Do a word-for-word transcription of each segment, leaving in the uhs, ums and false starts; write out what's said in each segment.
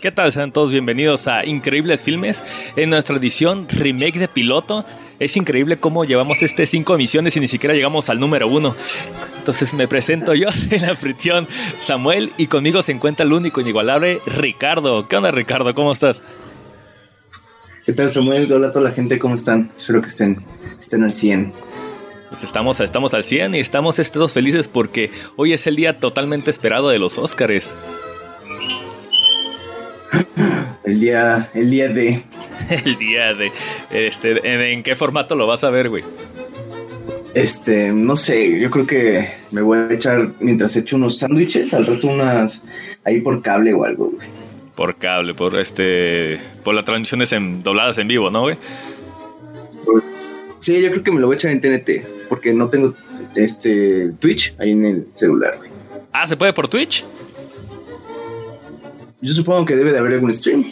¿Qué tal? Sean todos bienvenidos a Increíbles Filmes en nuestra edición remake de piloto. Es increíble cómo llevamos este cinco emisiones y ni siquiera llegamos al número uno. Entonces me presento yo, el anfitrión Samuel, y conmigo se encuentra el único inigualable Ricardo. ¿Qué onda, Ricardo? ¿Cómo estás? ¿Qué tal, Samuel? Hola a toda la gente, ¿cómo están? Espero que estén, estén al cien. Pues estamos, estamos al cien y estamos todos felices porque hoy es el día totalmente esperado de los Óscares. El día, el día de... El día de... Este, ¿en, ¿en qué formato lo vas a ver, güey? Este, no sé, yo creo que me voy a echar, mientras echo unos sándwiches, al rato unas... Ahí por cable o algo, güey. Por cable, por este... Por las transmisiones en, dobladas en vivo, ¿no, güey? Sí, yo creo que me lo voy a echar en T N T, porque no tengo este Twitch ahí en el celular, güey. Ah, ¿se puede por Twitch? Yo supongo que debe de haber algún stream.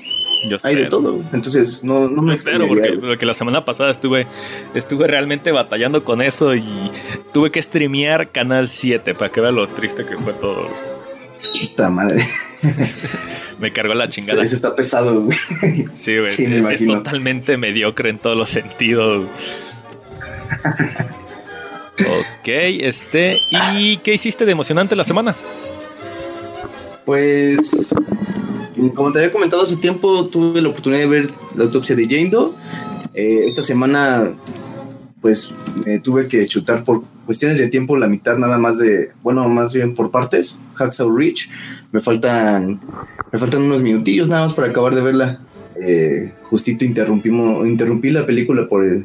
Yo Hay espero. de todo, entonces no, no me espero porque, porque la semana pasada estuve estuve realmente batallando con eso y tuve que streamear Canal siete para que vea lo triste que fue todo. Puta madre. Me cargó la chingada. Eso está pesado, güey. Sí, güey. Sí, me es, imagino. Es totalmente mediocre en todos los sentidos. Ok, este. ¿Y qué hiciste de emocionante la semana? Pues, como te había comentado hace tiempo, tuve la oportunidad de ver la autopsia de Jane Doe. Eh, esta semana, pues, me tuve que chutar por cuestiones de tiempo la mitad nada más de, bueno, más bien por partes, Hacksaw Ridge. Me faltan, me faltan unos minutillos nada más para acabar de verla. Eh, justito interrumpimos, interrumpí la película por el...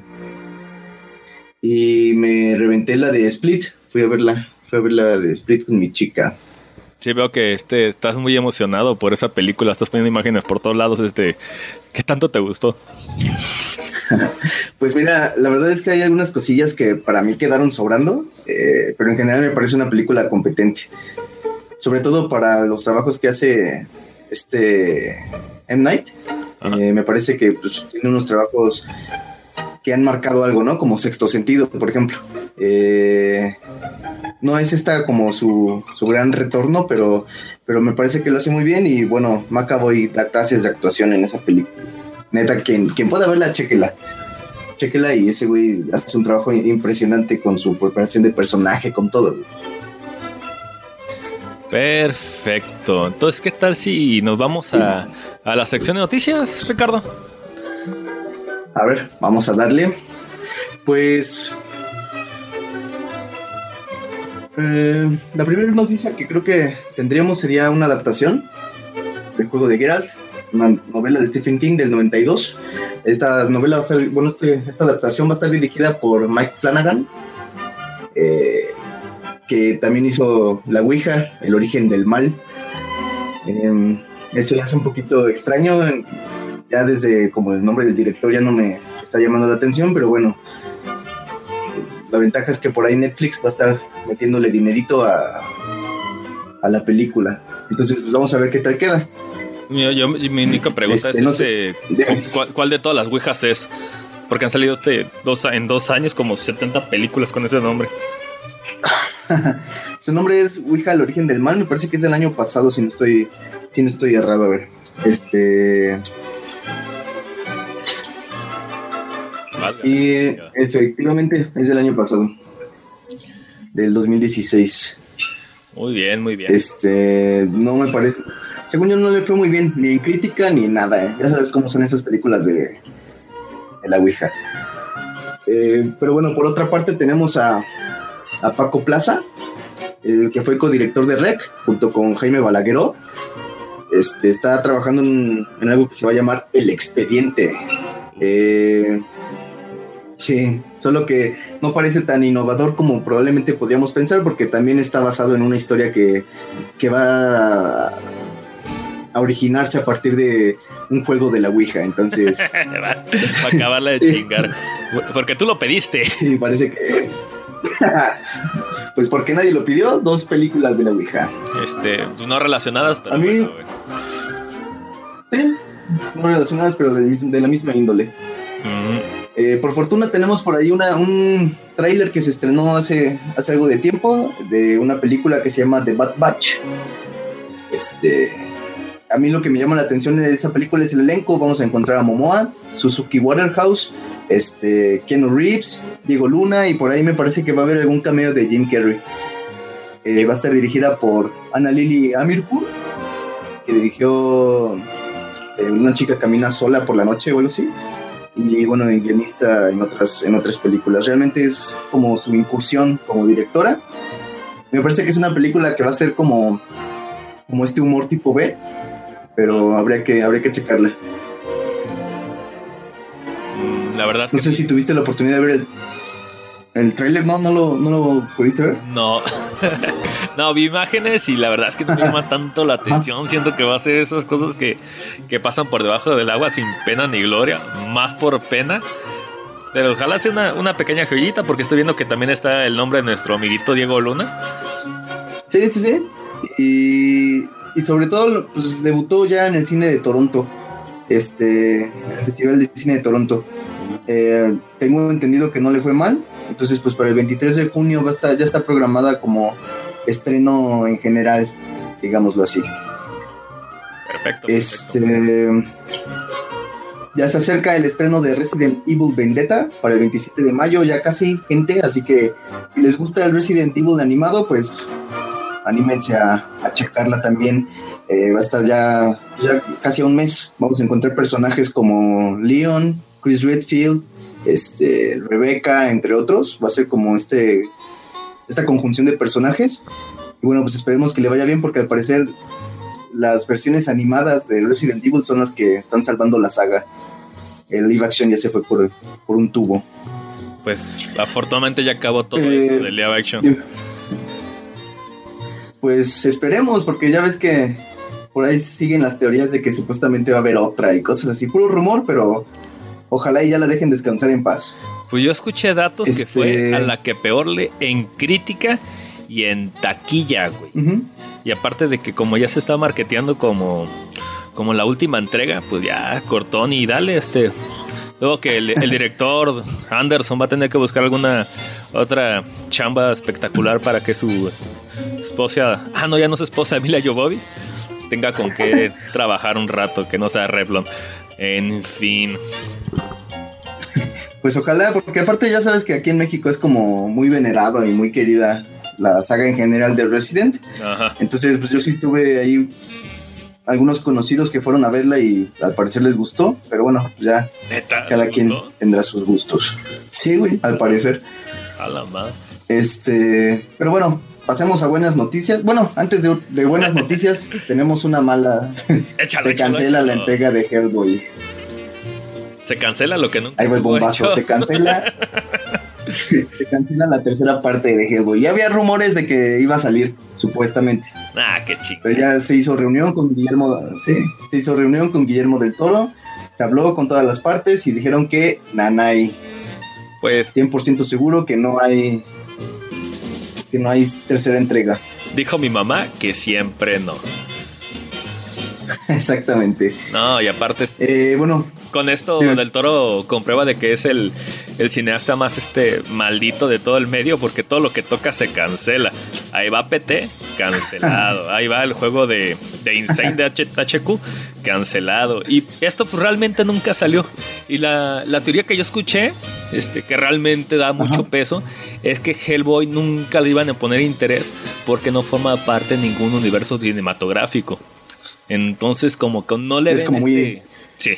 Y me reventé la de Split. Fui a verla, fui a ver la de Split con mi chica. Sí, veo que este estás muy emocionado por esa película, estás poniendo imágenes por todos lados. Este, ¿qué tanto te gustó? Pues mira, la verdad es que hay algunas cosillas que para mí quedaron sobrando, eh, pero en general me parece una película competente, sobre todo para los trabajos que hace este M. Night. Eh, me parece que pues, tiene unos trabajos que han marcado algo, ¿no? Como Sexto Sentido, por ejemplo. Eh, no es esta como su, su gran retorno, pero, pero me parece que lo hace muy bien. Y bueno, Macaboy da clases de actuación en esa película. Neta, quien, quien pueda verla, chéquela. Chéquela y ese güey hace un trabajo impresionante con su preparación de personaje, con todo. Perfecto. Entonces, ¿qué tal si nos vamos a, a la sección de noticias, Ricardo? A ver, vamos a darle. Pues eh, la primera noticia que creo que tendríamos sería una adaptación del juego de Geralt, una novela de Stephen King del noventa y dos. Esta novela va a estar, bueno, este, esta adaptación va a estar dirigida por Mike Flanagan, eh, que también hizo La Ouija, El origen del mal. Eh, eso ya es un poquito extraño. Ya desde como el nombre del director ya no me está llamando la atención, pero bueno, la ventaja es que por ahí Netflix va a estar metiéndole dinerito a, a la película. Entonces pues vamos a ver qué tal queda. Yo, yo, mi única pregunta este, es no este, sé, ¿cuál, ¿cuál de todas las ouijas es? Porque han salido te, dos, en dos años como setenta películas con ese nombre. Su nombre es Ouija, El origen del mal. Me parece que es del año pasado, si no estoy, si no estoy errado. A ver, este... Y eh, efectivamente es del año pasado, del dos mil dieciséis. Muy bien, muy bien. Este, no me parece, según yo no le fue muy bien, ni en crítica ni en nada, ¿eh? Ya sabes cómo son estas películas de, de la Ouija. eh, Pero bueno, por otra parte tenemos a, a Paco Plaza, el que fue codirector de Rec junto con Jaime Balagueró. Este, está trabajando en, en algo que se va a llamar El Expediente. Eh... Sí, solo que no parece tan innovador como probablemente podríamos pensar, porque también está basado en una historia que, que va a originarse a partir de un juego de la Ouija, entonces... Para acabarla de sí. chingar, porque tú lo pediste. Sí, parece que... Pues porque nadie lo pidió, dos películas de la Ouija. Este, no relacionadas, pero... A mí... Bueno, bueno. Sí, no relacionadas, pero de la misma índole. Mm. Eh, por fortuna tenemos por ahí una, un tráiler que se estrenó hace, hace algo de tiempo, de una película que se llama The Bad Batch. Este, a mí lo que me llama la atención de esa película es el elenco. Vamos a encontrar a Momoa, Suzuki Waterhouse, este, Keanu Reeves, Diego Luna, y por ahí me parece que va a haber algún cameo de Jim Carrey. Eh, va a estar dirigida por Ana Lili Amirpour, que dirigió eh, Una chica camina sola por la noche o algo así. Y bueno, en guionista en otras, en otras películas. Realmente es como su incursión como directora. Me parece que es una película que va a ser como, como este humor tipo B, pero habría que, habría que checarla. La verdad es que... No sé si tuviste la oportunidad de ver el, el tráiler. ¿No? ¿No lo, ¿No lo pudiste ver? No. No, vi imágenes y la verdad es que no me llama tanto la atención. Siento que va a ser esas cosas que, que pasan por debajo del agua sin pena ni gloria, más por pena. Pero ojalá sea una, una pequeña joyita, porque estoy viendo que también está el nombre de nuestro amiguito Diego Luna. Sí, sí, sí. Y, y sobre todo, pues, debutó ya en el cine de Toronto, este, el Festival de Cine de Toronto. Eh, tengo entendido que no le fue mal. Entonces, pues para el veintitrés de junio va a estar, ya está programada como estreno en general, digámoslo así. Perfecto. perfecto. Este, ya se acerca el estreno de Resident Evil Vendetta para el veintisiete de mayo, ya casi, gente. Así que si les gusta el Resident Evil animado, pues anímense a, a checarla también. Eh, va a estar ya, ya casi a un mes. Vamos a encontrar personajes como Leon, Chris Redfield, Este, Rebeca, entre otros. Va a ser como este esta conjunción de personajes. Y bueno, pues esperemos que le vaya bien, porque al parecer las versiones animadas de Resident Evil son las que están salvando la saga. El live action ya se fue por, por un tubo. Pues afortunadamente ya acabó todo eh, esto del live action. Pues esperemos, porque ya ves que por ahí siguen las teorías de que supuestamente va a haber otra y cosas así, puro rumor, pero ojalá y ya la dejen descansar en paz. Pues yo escuché datos este... que fue a la que peor le en crítica y en taquilla, güey. Uh-huh. Y aparte de que como ya se está marketeando como, como la última entrega, pues ya cortón y dale este. Luego que el, el director Anderson va a tener que buscar alguna otra chamba espectacular para que su esposa, ah no, ya no es esposa, Mila Jovovich, tenga con qué trabajar un rato, que no sea Revlon. En fin. Pues ojalá, porque aparte ya sabes que aquí en México es como muy venerado y muy querida la saga en general de Resident. Ajá. Entonces, pues yo sí tuve ahí algunos conocidos que fueron a verla y al parecer les gustó, pero bueno, ya ¿Neta? Cada quien gustó? Tendrá sus gustos. Sí, güey, al parecer. A la madre. Este, pero bueno, pasemos a buenas noticias. Bueno, antes de, de buenas noticias, tenemos una mala. Échale, se cancela échalo, la entrega de Hellboy. Se cancela lo que nunca. Ahí va el bombazo. Se cancela. Se cancela la tercera parte de Hellboy. Ya había rumores de que iba a salir, supuestamente. Ah, qué chido. Pero ya se hizo reunión con Guillermo. Sí, se hizo reunión con Guillermo del Toro. Se habló con todas las partes y dijeron que nanay. Pues cien por ciento seguro que no hay. Que no hay tercera entrega. Dijo mi mamá que siempre no. Exactamente. No, y aparte. Eh, bueno. Con esto, sí. Del Toro comprueba de que es el, el cineasta más este maldito de todo el medio, porque todo lo que toca se cancela. Ahí va P T, cancelado. Ahí va el juego de, de Insane de H Q, cancelado. Y esto pues realmente nunca salió. Y la, la teoría que yo escuché, este, que realmente da mucho Ajá. peso, es que Hellboy nunca le iban a poner interés porque no forma parte de ningún universo cinematográfico. Entonces como que no le es ven como este... Sí.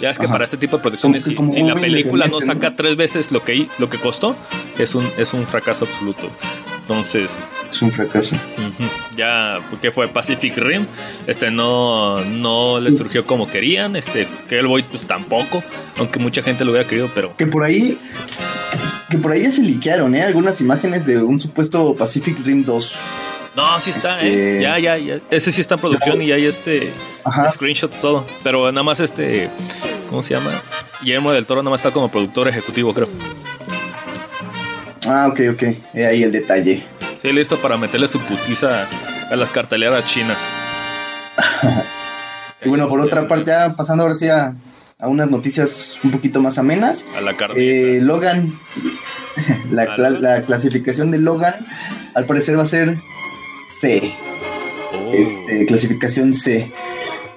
Ya es que Ajá. para este tipo de producciones, como, si, como si la película no saca tres veces lo que, lo que costó, es un, es un fracaso absoluto. entonces es un fracaso. Uh-huh. Ya, porque fue Pacific Rim, este no, no le surgió como querían, este Hellboy pues tampoco, aunque mucha gente lo hubiera querido, pero que por ahí que por ahí ya se liquearon, eh, algunas imágenes de un supuesto Pacific Rim dos. No, sí está, este... eh. Ya, ya, ya. Ese sí está en producción, no. Y hay este Ajá. screenshots todo, pero nada más este, ¿cómo se llama? Guillermo del Toro nada más está como productor ejecutivo, creo. Ah, ok, ok. He ahí el detalle. Sí, listo para meterle su putiza a las carteleras chinas. Y bueno, por otra parte, ya pasando ahora sí a, a unas noticias un poquito más amenas. A la carne. Eh, Logan, la, a la, la clasificación de Logan, al parecer va a ser C. Oh. Este, clasificación C.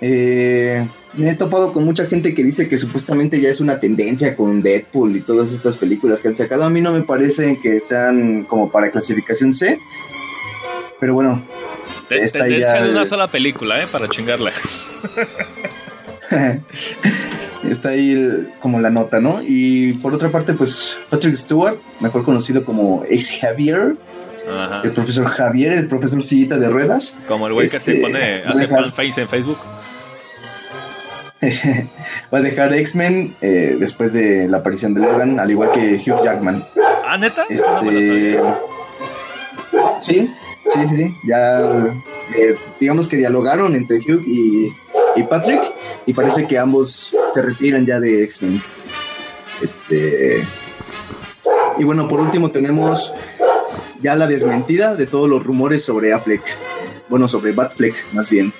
Eh, me he topado con mucha gente que dice que supuestamente ya es una tendencia con Deadpool y todas estas películas que han sacado. A mí no me parece que sean como para clasificación C, pero bueno, T- esta tendencia ya de una sola película, eh, para chingarla. Está ahí el, como la nota, ¿no? Y por otra parte, pues Patrick Stewart, mejor conocido como Xavier, Ajá. el profesor Xavier, el profesor sillita de ruedas, como el güey este, que se pone, hace fanface en Facebook, va a dejar X-Men eh, después de la aparición de Logan, al igual que Hugh Jackman. Ah, ¿neta? Este, no sí, sí, sí, sí. Ya eh, digamos que dialogaron entre Hugh y, y Patrick, y parece que ambos se retiran ya de X-Men. Este, y bueno, por último tenemos ya la desmentida de todos los rumores sobre Affleck. Bueno, sobre Batfleck, más bien.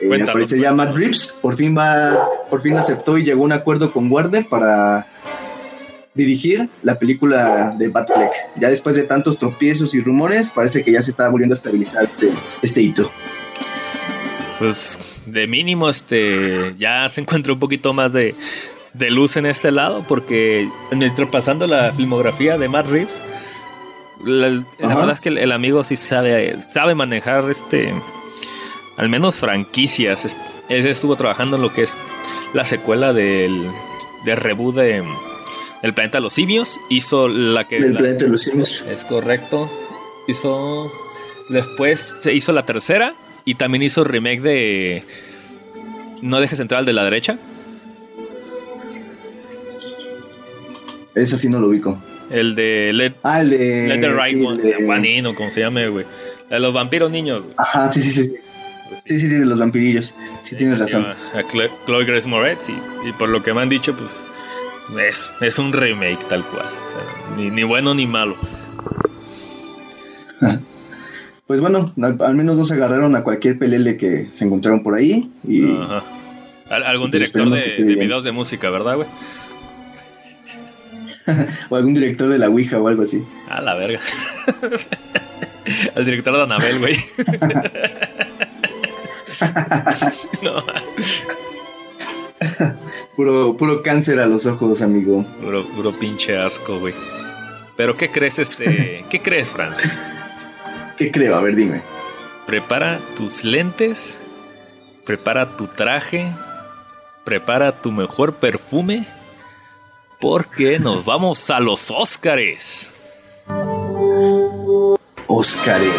Eh, me parece ya Matt Reeves por fin va, por fin aceptó y llegó a un acuerdo con Warner para dirigir la película de Batfleck. Ya después de tantos tropiezos y rumores, parece que ya se está volviendo a estabilizar este, este hito. Pues de mínimo, este, ya se encuentra un poquito más de, de luz en este lado, porque pasando la filmografía de Matt Reeves, la, la verdad es que el, el amigo sí sabe, sabe manejar este. Al menos franquicias. Él estuvo trabajando en lo que es la secuela del, del reboot de El Planeta de los Simios. Hizo la que... El Planeta de los Simios. Es correcto. Hizo... Después se hizo la tercera. Y también hizo remake de... No dejes entrar al de la derecha. Eso sí no lo ubico. El de... Let, ah, el de... Let the Right el One. De... One In, o como se llame, güey. De los vampiros niños, güey. Ajá, sí, sí, sí. Sí, sí, sí, de los vampirillos. Sí, sí tienes razón. A Chloe, Chloe Grace Moretz, y, y por lo que me han dicho, pues es, es un remake tal cual. O sea, ni, ni bueno ni malo. Pues bueno, al, al menos no se agarraron a cualquier pelele que se encontraron por ahí. Y, Ajá. Al, algún pues director de, de videos de música, ¿verdad, güey? O algún director de La Ouija o algo así. A la verga. Al director de Anabel, güey. No. Puro, puro cáncer a los ojos, amigo. Puro, puro pinche asco, güey. Pero ¿qué crees, este? ¿Qué crees, Franz? ¿Qué creo? A ver, dime. Prepara tus lentes, prepara tu traje, prepara tu mejor perfume, porque nos vamos a los Óscares. Óscares.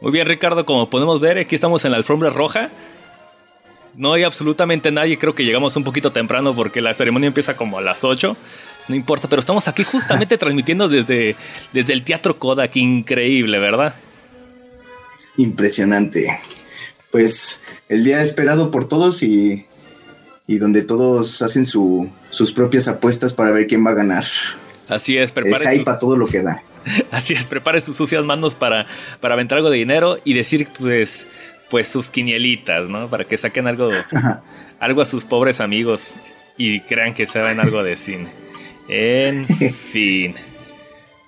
Muy bien, Ricardo, como podemos ver, aquí estamos en la alfombra roja. No hay absolutamente nadie, creo que llegamos un poquito temprano porque la ceremonia empieza como a las ocho. No importa, pero estamos aquí justamente transmitiendo desde, desde el Teatro Kodak. Increíble, ¿verdad? Impresionante. Pues el día esperado por todos y, y donde todos hacen su, sus propias apuestas para ver quién va a ganar. Así es, prepare sus... todo lo que da. Así es, prepare sus sucias manos para, para aventar algo de dinero y decir pues, pues sus quinielitas, ¿no? Para que saquen algo, algo a sus pobres amigos y crean que saben algo de cine. En fin.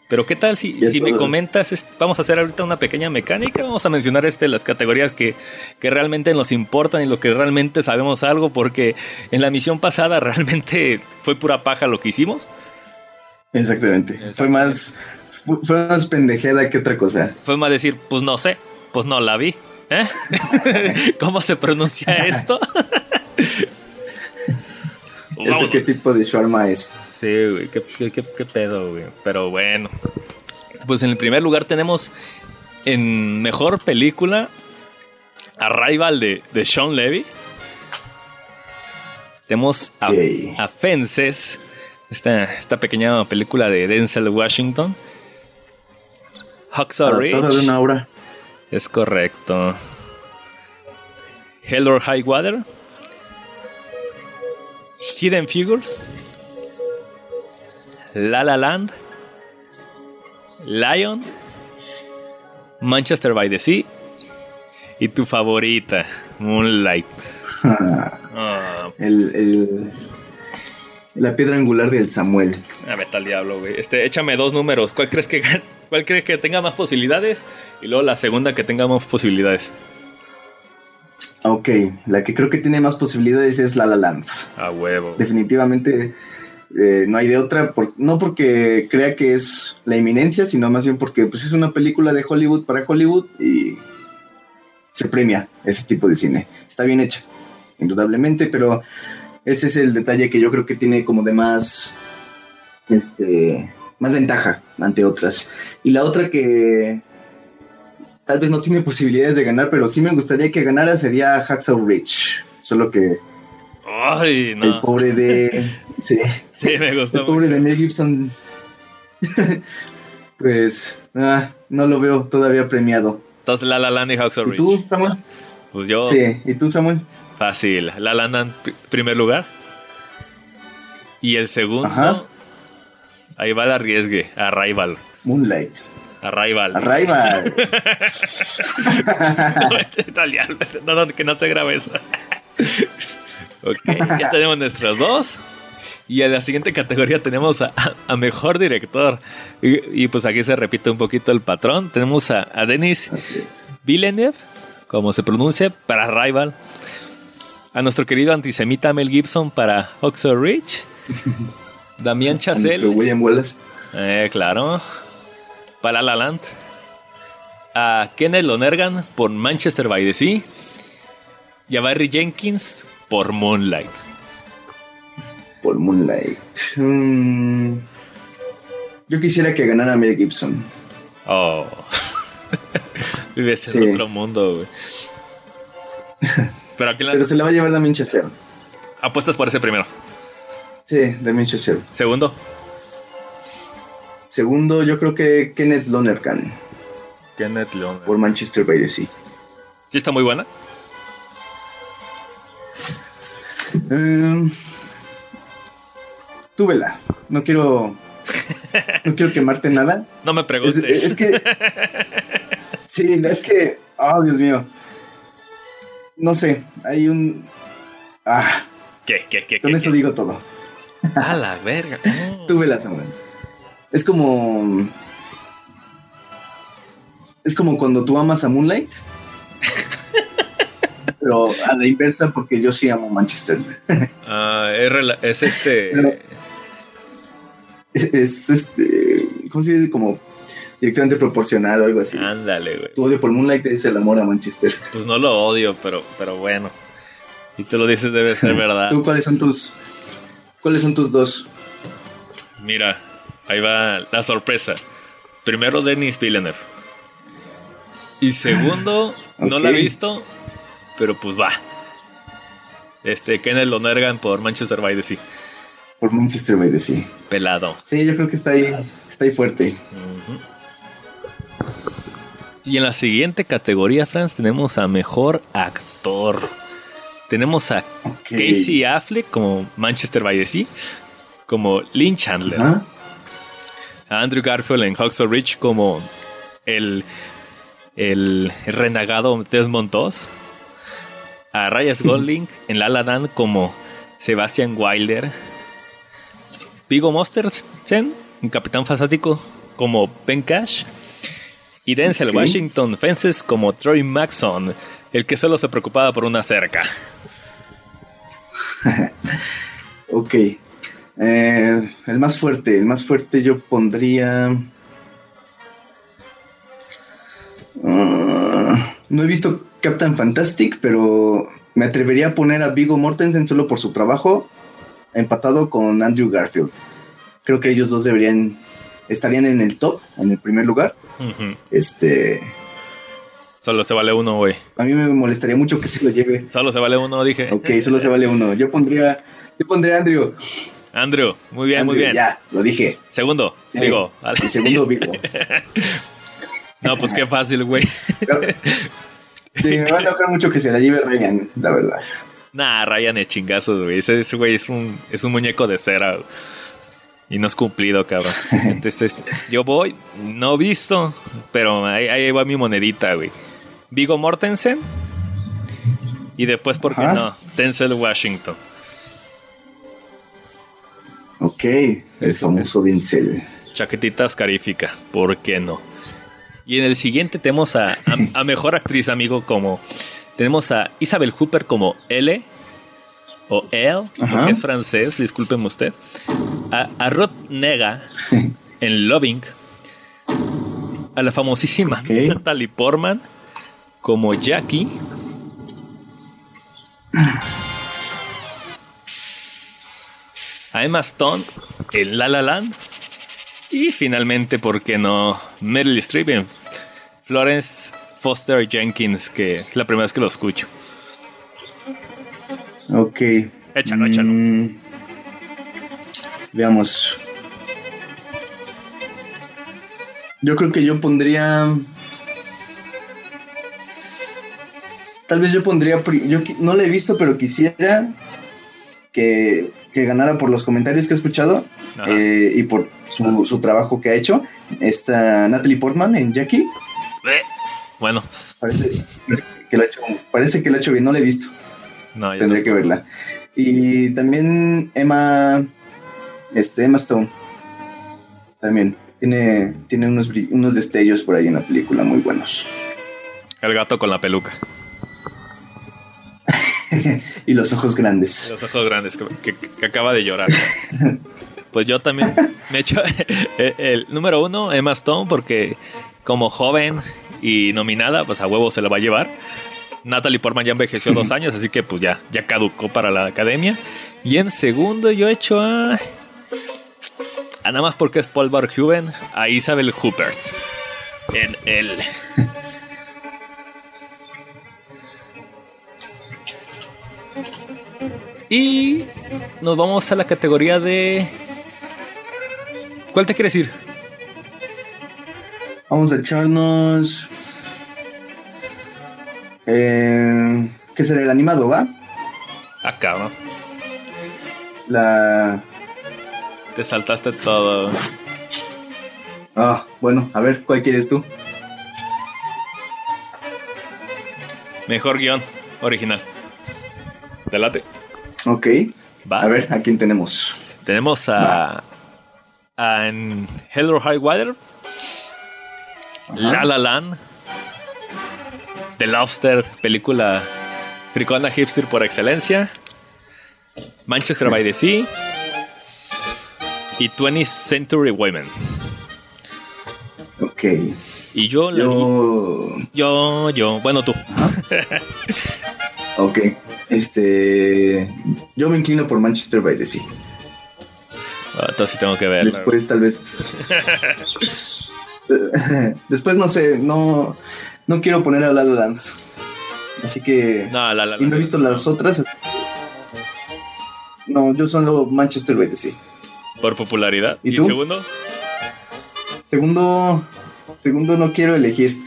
Pero qué tal si, si me comentas, vamos a hacer ahorita una pequeña mecánica, vamos a mencionar este, las categorías que, que realmente nos importan y lo que realmente sabemos algo, porque en la misión pasada realmente fue pura paja lo que hicimos. Exactamente, Exactamente. Fue más fue más pendejera que otra cosa. Fue más decir, pues no sé, pues no la vi, ¿eh? ¿Cómo se pronuncia esto? ¿Este qué tipo de shawarma es? Sí, güey, qué, qué, qué, qué pedo, güey. Pero bueno, pues en el primer lugar tenemos en mejor película Arrival de, de Sean Levy. Tenemos a, sí. a Fences, esta, esta pequeña película de Denzel Washington. Hacksaw Ridge. Toda de una obra. Es correcto. Hell or High Water. Hidden Figures, La La Land, Lion, Manchester by the Sea y tu favorita, Moonlight. Ah, el, el, la piedra angular del Samuel. Ah, vete al diablo, güey. Este, échame dos números. ¿Cuál crees que, cuál crees que tenga más posibilidades? Y luego la segunda que tenga más posibilidades. Ok, la que creo que tiene más posibilidades es La La Land. A huevo. Definitivamente eh, no hay de otra, por, no porque crea que es la inminencia, sino más bien porque pues, es una película de Hollywood para Hollywood y se premia ese tipo de cine. Está bien hecha, indudablemente, pero ese es el detalle que yo creo que tiene como de más, este, más ventaja ante otras. Y la otra que... tal vez no tiene posibilidades de ganar, pero sí me gustaría que ganara, sería Hacksaw Ridge. Solo que... Ay, no. El pobre de... sí, sí, me gustó el pobre mucho. De Mel Gibson. Pues... Ah, no lo veo todavía premiado. Entonces La La Land y Hacksaw Ridge. ¿Y tú, Samuel? Pues yo... Sí, ¿y tú, Samuel? Fácil. La La Land en primer lugar. Y el segundo... Ajá. Ahí va el arriesgue. Arrival. Moonlight. Arrival. Arrival. no, no, que no se grabe eso. Ok, ya tenemos nuestros dos. Y en la siguiente categoría tenemos a, a mejor director. Y, y pues aquí se repite un poquito el patrón. Tenemos a, a Denis Villeneuve, como se pronuncia, para Arrival. A nuestro querido antisemita Mel Gibson para Hacksaw Ridge. Damián Chazelle. William Wallace. Eh, claro. Para La La Land, a Kenneth Lonergan por Manchester by the Sea y a Barry Jenkins por Moonlight. Por Moonlight. Hmm. Yo quisiera que ganara Mel Gibson. Oh. Vives en sí. otro mundo, güey. Pero, aquí la... Pero se la va a llevar Damien Chazelle. Apuestas por ese primero. Sí, Damien Chazelle. Segundo. Segundo, yo creo que Kenneth Lonergan. Kenneth Lonergan. Por Manchester by the Sea. ¿Sí está muy buena? Um, tú vela. No quiero... no quiero quemarte nada. No me preguntes. Es, es que... sí, es que... Oh, Dios mío. No sé, hay un... Ah. ¿Qué, qué, qué? Con qué, eso qué? Digo todo. A la verga. Oh. Tú vela, Samuel. Es como... Es como cuando tú amas a Moonlight. Pero a la inversa, porque yo sí amo Manchester. Ah, es, rela- es este... Pero es este... ¿Cómo se dice? Como directamente proporcional o algo así. Ándale, güey. Tu odio por Moonlight es el amor a Manchester. Pues no lo odio, pero, pero bueno. Y tú lo dices, debe ser verdad. ¿Tú cuáles son tus... ¿Cuáles son tus dos? Mira... Ahí va la sorpresa. Primero, Denis Villeneuve. Y segundo, okay. No la he visto, pero pues va. Este, Kenneth Lonergan por Manchester by the Sea. Por Manchester by the Sea. Pelado. Sí, yo creo que está ahí, está ahí fuerte. Uh-huh. Y en la siguiente categoría, Franz, tenemos a mejor actor. Tenemos a okay. Casey Affleck como Manchester by the Sea, como Lynn Chandler. Uh-huh. Andrew Garfield en Hacksaw Ridge como el, el renegado Desmond Doss. A Ryan Gosling en La La Land como Sebastian Wilder. Viggo Mortensen, un capitán fantástico, como Ben Cash, y Denzel okay. Washington Fences como Troy Maxson, el que solo se preocupaba por una cerca. Ok. Eh, el más fuerte, el más fuerte yo pondría... Uh, no he visto Captain Fantastic, pero me atrevería a poner a Viggo Mortensen solo por su trabajo, empatado con Andrew Garfield. Creo que ellos dos deberían estarían en el top, en el primer lugar. Uh-huh. Este... Solo se vale uno, güey. A mí me molestaría mucho que se lo lleve. Solo se vale uno, dije. Ok, solo se vale uno. Yo pondría... Yo pondría a Andrew. Andrew, muy bien, Andrew, muy bien. Ya, lo dije. Segundo, sí, Viggo. El segundo Viggo. No, pues qué fácil, güey. Sí, me va a tocar mucho que se la lleve Ryan, la verdad. Nah, Ryan es chingazos, güey. Ese, ese güey es un, es un muñeco de cera. Güey. Y no es cumplido, cabrón. Entonces, yo voy, no visto, pero ahí, ahí va mi monedita, güey. Viggo Mortensen. Y después, ¿por qué Ajá. no? Denzel Washington. Ok, el Eso, famoso Denzel. Chaquetita oscarífica, ¿por qué no? Y en el siguiente tenemos a, a, a mejor actriz, amigo, como... Tenemos a Isabel Huppert como L, o Elle, porque es francés, discúlpenme usted. A, a Ruth Negga en Loving. A la famosísima okay. Natalie Portman como Jackie. A Emma Stone en La La Land. Y finalmente, ¿por qué no? Meryl Streep en Florence Foster Jenkins, que es la primera vez que lo escucho. Ok. Échalo, mm, échalo. Veamos. Yo creo que yo pondría... Tal vez yo pondría... Yo no la he visto, pero quisiera que, que ganara por los comentarios que he escuchado eh, y por su, su trabajo que ha hecho. Esta Natalie Portman en Jackie. Bueno, parece, parece que lo ha hecho, parece que lo ha hecho bien. No la he visto. No, tendré que verla. Y también Emma, este Emma Stone también tiene, tiene unos, unos destellos por ahí en la película muy buenos. El gato con la peluca y los ojos grandes. Los ojos grandes que, que, que acaba de llorar. Pues yo también me echo el, el número uno Emma Stone, porque como joven y nominada, pues a huevo se la va a llevar. Natalie Portman ya envejeció dos años, así que pues ya, ya caducó para la academia. Y en segundo yo he hecho a... a nada más porque es Paul Verhoeven, a Isabel Huppert en él. Y nos vamos a la categoría de... ¿Cuál te quieres ir? Vamos a echarnos... Eh, ¿qué será el animado, va? Acá, ¿no? La... Te saltaste todo. Ah, oh, bueno, a ver, ¿cuál quieres tú? Mejor guión original. ¿Te late? Ok, va. A ver, ¿a quién tenemos? Tenemos a... a en Hell or High Water. Ajá. La La Land. The Lobster, película fricona hipster por excelencia. Manchester by the Sea. Y twentieth Century Women. Ok. Y yo... Yo... La... Yo, yo... Bueno, tú. Ok. Este... Yo me inclino por Manchester by the Sea. Ah, entonces tengo que ver. Después, tal vez... Después, no sé, no... No quiero poner a La La Land. Así que... No, La La Land. Y no he visto las otras. No, yo solo Manchester by the Sea. Por popularidad. ¿Y, ¿Y tú? segundo? Segundo... Segundo no quiero elegir.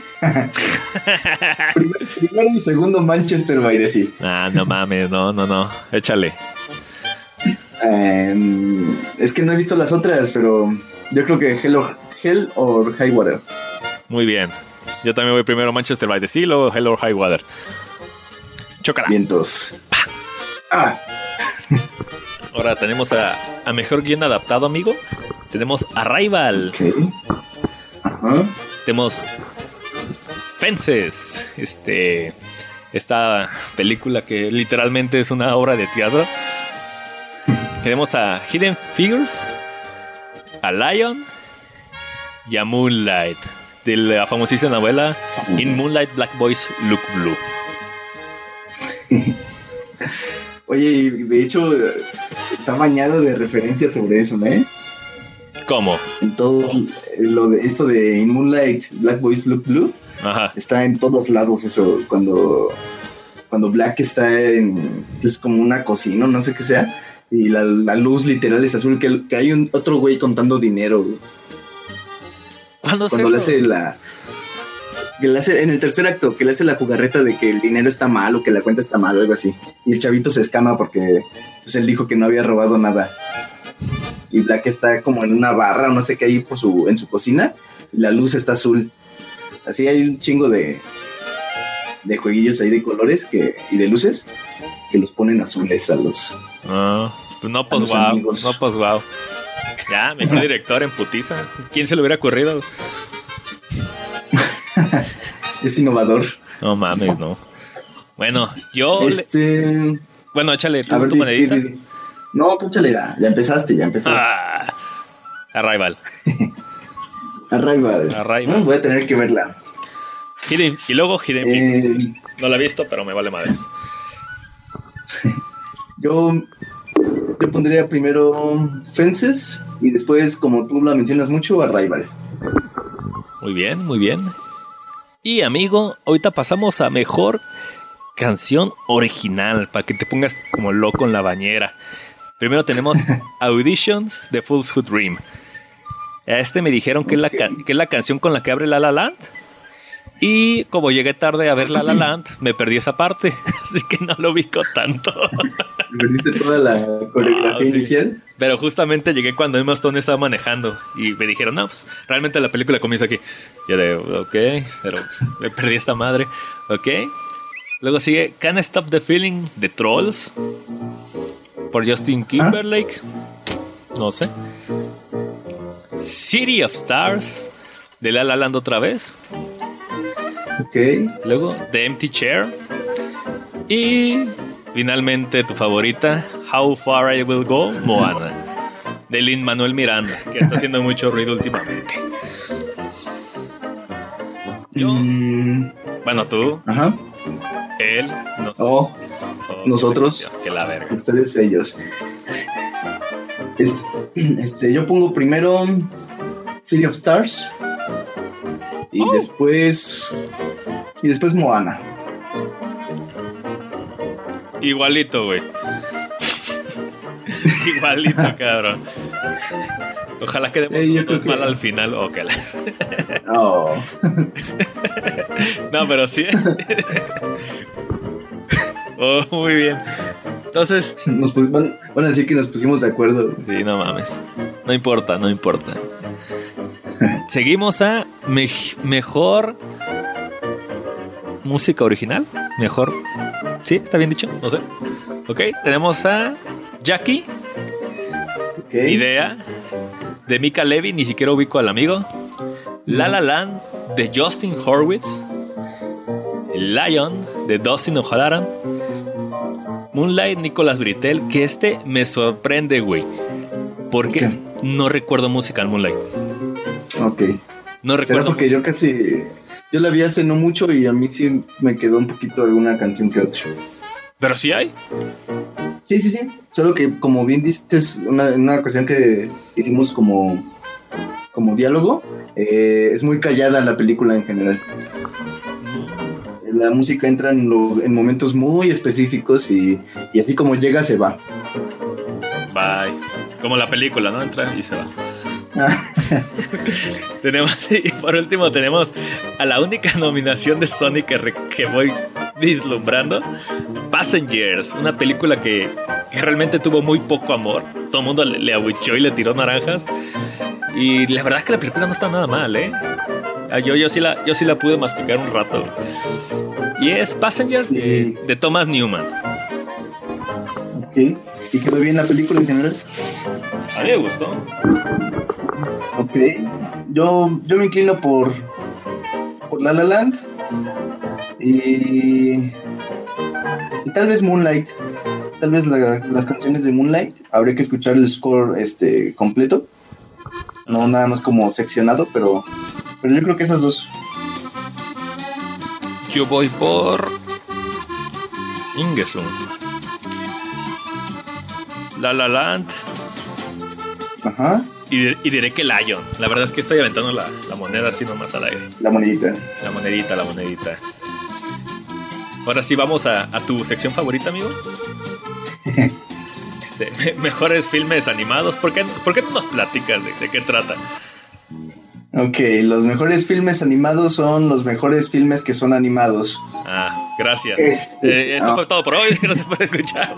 primero, primero y segundo Manchester by the Sea. Ah, no mames, no, no, no. Échale. Um, es que no he visto las otras, pero... Yo creo que Hell or, Hell or High Water. Muy bien. Yo también voy primero Manchester by the Sea, luego Hell or High Water. Chócala. Vientos. Ah. Ahora tenemos a, a mejor guión adaptado, amigo. Tenemos Arrival. Okay. Ajá. Tenemos Fences. Este. Esta película que literalmente es una obra de teatro. Tenemos a Hidden Figures, a Lion y a Moonlight, de la famosísima novela In Moonlight Black Boys Look Blue. Oye, de hecho está bañado de referencias sobre eso, ¿eh? ¿Cómo? En todos, lo de eso de In Moonlight Black Boys Look Blue. Ajá. Está en todos lados eso. Cuando, cuando Black está en, es como una cocina, no sé qué sea, y la, la luz literal es azul, que, que hay un otro güey contando dinero. ¿Cuándo es eso? Cuando le hace la, que le hace, en el tercer acto, que le hace la jugarreta de que el dinero está mal o que la cuenta está mal o algo así, y el chavito se escama porque pues, él dijo que no había robado nada, y Black está como en una barra o no sé qué hay por su, en su cocina, y la luz está azul. Así hay un chingo de de jueguillos ahí de colores que y de luces que los ponen azules a los ah, pues no pues wow amigos. No pues wow ya mejor director en putiza. ¿Quién se le hubiera ocurrido? Es innovador. No mames, no. Bueno, yo este le... bueno, échale tú, ver, tu monedita. Di, di, di. No, tú échale, ya empezaste, ya empezaste. Ah, Arrival. Arrival. Arrival. No, voy a tener que verla. Hidden, y luego Hidden Figures. Eh, no la he visto, pero me vale madres. Yo, yo pondría primero Fences y después, como tú la mencionas mucho, Arrival. Muy bien, muy bien. Y amigo, ahorita pasamos a mejor canción original para que te pongas como loco en la bañera. Primero tenemos Auditions de Fools Who Dream. A este me dijeron que, okay. es la ca- que es la canción con la que abre La La Land. Y como llegué tarde a ver La La Land, me perdí esa parte. Así que no lo ubico tanto. ¿Perdiste toda la coreografía ah, inicial? Sí. Pero justamente llegué cuando Emma Stone estaba manejando. Y me dijeron, no, pues realmente la película comienza aquí. Yo de, ok, pero me perdí esta madre. Ok. Luego sigue Can't Stop the Feeling de Trolls. Por Justin Timberlake. ¿Ah? No sé. City of Stars de La La Land otra vez. Ok. Luego The Empty Chair. Y finalmente tu favorita, How Far I Will Go, Moana, de Lin-Manuel Miranda, que está haciendo mucho ruido últimamente. Yo, mm. Bueno, tú. Ajá. Él. Nos, oh, oh, nosotros. Que la verga. Ustedes, ellos. Este, este, yo pongo primero City of Stars y oh. después y después Moana. Igualito, güey. Igualito, cabrón. Ojalá que demos todo es mal al final. Okay. Oh. No, pero sí. Oh, muy bien. Entonces nos pus- van, van a decir que nos pusimos de acuerdo. Sí, no mames. No importa, no importa. Seguimos a me- mejor música original. Mejor. Sí, está bien dicho, no sé. Ok, tenemos a Jackie. Okay. Idea de Mika Levy, ni siquiera ubico al amigo. La La Land de Justin Hurwitz. Lion de Dustin O'Halloran. Moonlight, Nicolas Britell, que este me sorprende, güey. Porque okay. no recuerdo música al Moonlight. Ok. No recuerdo. Porque música. yo casi. Yo la vi hace no mucho y a mí sí me quedó un poquito alguna canción que otra. ¿Pero sí hay? Sí, sí, sí. Solo que, como bien dices, una, una cuestión que hicimos como, como diálogo, eh, es muy callada la película en general. La música entra en, lo, en momentos muy específicos y, y así como llega se va. Bye. Como la película, ¿no? Entra y se va. Tenemos, y por último tenemos a la única nominación de Sonic que, re, que voy vislumbrando, Passengers, una película que, que realmente tuvo muy poco amor. Todo el mundo le, le abuchó y le tiró naranjas. Y la verdad es que la película no está nada mal, ¿eh? Yo, yo, sí la, yo sí la pude masticar un rato. Y es Passengers sí. de, de Thomas Newman. Ok. ¿Y quedó bien la película en general? A mí me gustó. Ok. Yo, yo me inclino por, por La La Land. Y, y tal vez Moonlight. Tal vez la, las canciones de Moonlight. Habría que escuchar el score este completo. No nada más como seccionado, pero, pero yo creo que esas dos. Yo voy por Ingesu, La La Land. Ajá. Y, y diré que Lion. La verdad es que estoy aventando la, la moneda así nomás al aire. La monedita. La monedita, la monedita. Ahora sí vamos a, a tu sección favorita, amigo. Este, me, mejores filmes animados. ¿Por qué, por qué no nos platicas de, de qué trata? Ok, los mejores filmes animados son los mejores filmes que son animados. Ah, gracias. Este, eh, esto no. fue todo por hoy, que no se puede escuchar.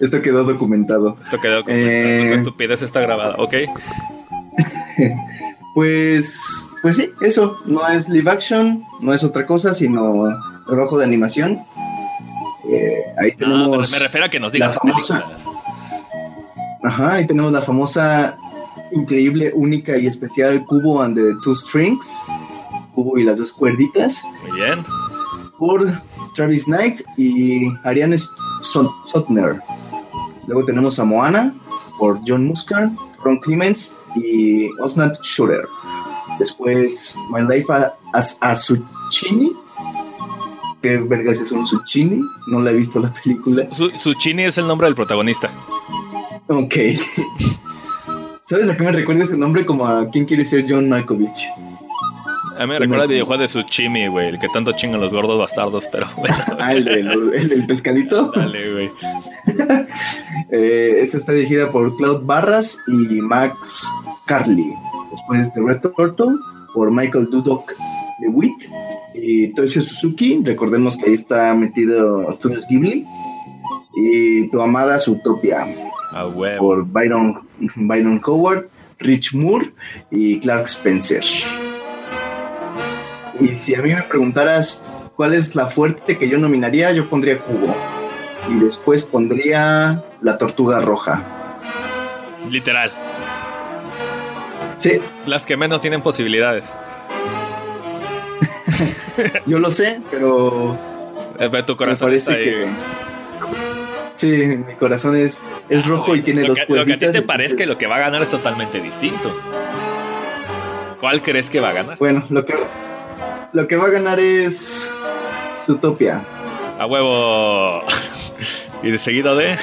Esto quedó documentado. Esto quedó documentado. Eh, Nuestra estupidez está grabada, ¿ok? Pues, pues sí, eso. No es live action, no es otra cosa, sino trabajo de animación. Eh, ahí tenemos. Ah, me refiero a que nos digas películas. Ajá, ahí tenemos la famosa, increíble, única y especial Cubo and the Two Strings, Cubo y las dos cuerditas. Muy bien. Por Travis Knight y Ariane Sotner. Luego tenemos a Moana por John Musker, Ron Clements y Osnat Schurer. Después My Life as a Zucchini. ¿Qué vergas es un Zucchini? No la he visto la película. Zucchini es el nombre del protagonista. Ok. ¿Sabes a qué me recuerda ese nombre? Como a ¿Quién quiere ser John Malkovich? A mí me recuerda el videojuego de Tsushima, güey, el que tanto chingan los gordos bastardos, pero... Bueno. Ah, ¿el, de, el del pescadito? Dale, güey. eh, esta está dirigida por Claude Barras y Max Carley. Después de Red Turtle, por Michael Dudok DeWitt y Toshio Suzuki. Recordemos que ahí está metido Studios Ghibli. Y Tu amada Zootopia. Ah, güey. Por Byron... Byron Howard, Rich Moore y Clark Spencer. Y si a mí me preguntaras cuál es la fuerte que yo nominaría, yo pondría Cubo y después pondría La Tortuga Roja. Literal. Sí. Las que menos tienen posibilidades. Yo lo sé, pero tu corazón me parece está ahí. Que... Sí, mi corazón es, es rojo y tiene lo dos que, cuerditas. Lo que a ti te parezca entonces... lo que va a ganar es totalmente distinto. ¿Cuál crees que va a ganar? Bueno, lo que, lo que va a ganar es Zootopia. ¡A huevo! ¿Y de seguido de?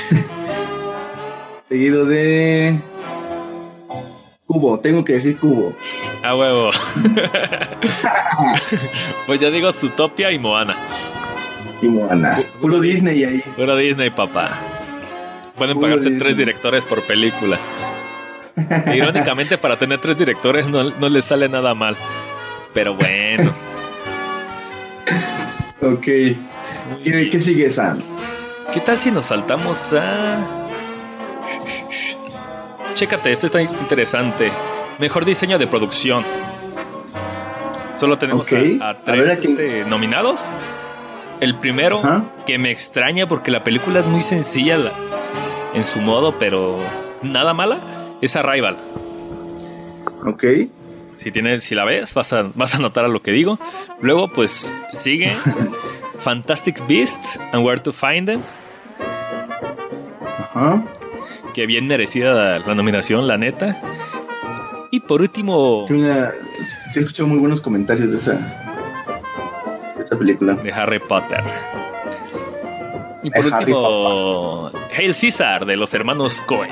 Seguido de... Cubo, tengo que decir Cubo. ¡A huevo! Pues yo digo Zootopia y Moana. Y Moana. Puro Disney ahí. Puro Disney, papá. Pueden Puro pagarse Disney. Tres directores por película. E, irónicamente, para tener tres directores no, no les sale nada mal. Pero bueno. Ok. ¿Qué, ¿Qué sigue, Sam? ¿Qué tal si nos saltamos a...? Chécate, esto está interesante. Mejor diseño de producción. Solo tenemos okay. a, a tres a ver, este, aquí... nominados. El primero, ¿ah? Que me extraña porque la película es muy sencilla la, en su modo, pero nada mala, es Arrival. Ok. Si, tienes, si la ves, vas a, vas a notar a lo que digo. Luego, pues, sigue Fantastic Beasts and Where to Find Them. Ajá. Que bien merecida la, la nominación, la neta. Y por último... Sí, mira, sí he escuchado muy buenos comentarios de esa... esa película de Harry Potter. Y por de último, Hail Caesar de los hermanos Coen,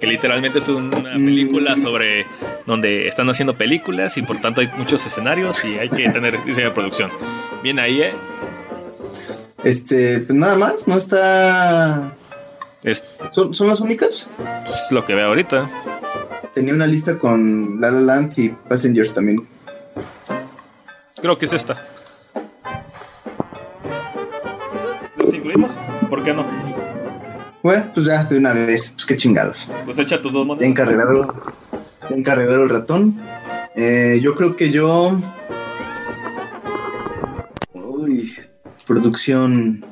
que literalmente es una película mm. sobre donde están haciendo películas y por tanto hay muchos escenarios y hay que tener diseño de producción. Bien ahí, ¿eh? Este, pues nada más, no está... Es... ¿Son, ¿Son las únicas? Pues lo que veo ahorita. Tenía una lista con La La Land y Passengers también. Creo que es esta. ¿Los incluimos? ¿Por qué no? Bueno, pues ya, de una vez. Pues qué chingados. Pues echa tus dos monedas. Encarregado, encarregado el ratón. Eh, yo creo que yo... Uy, producción...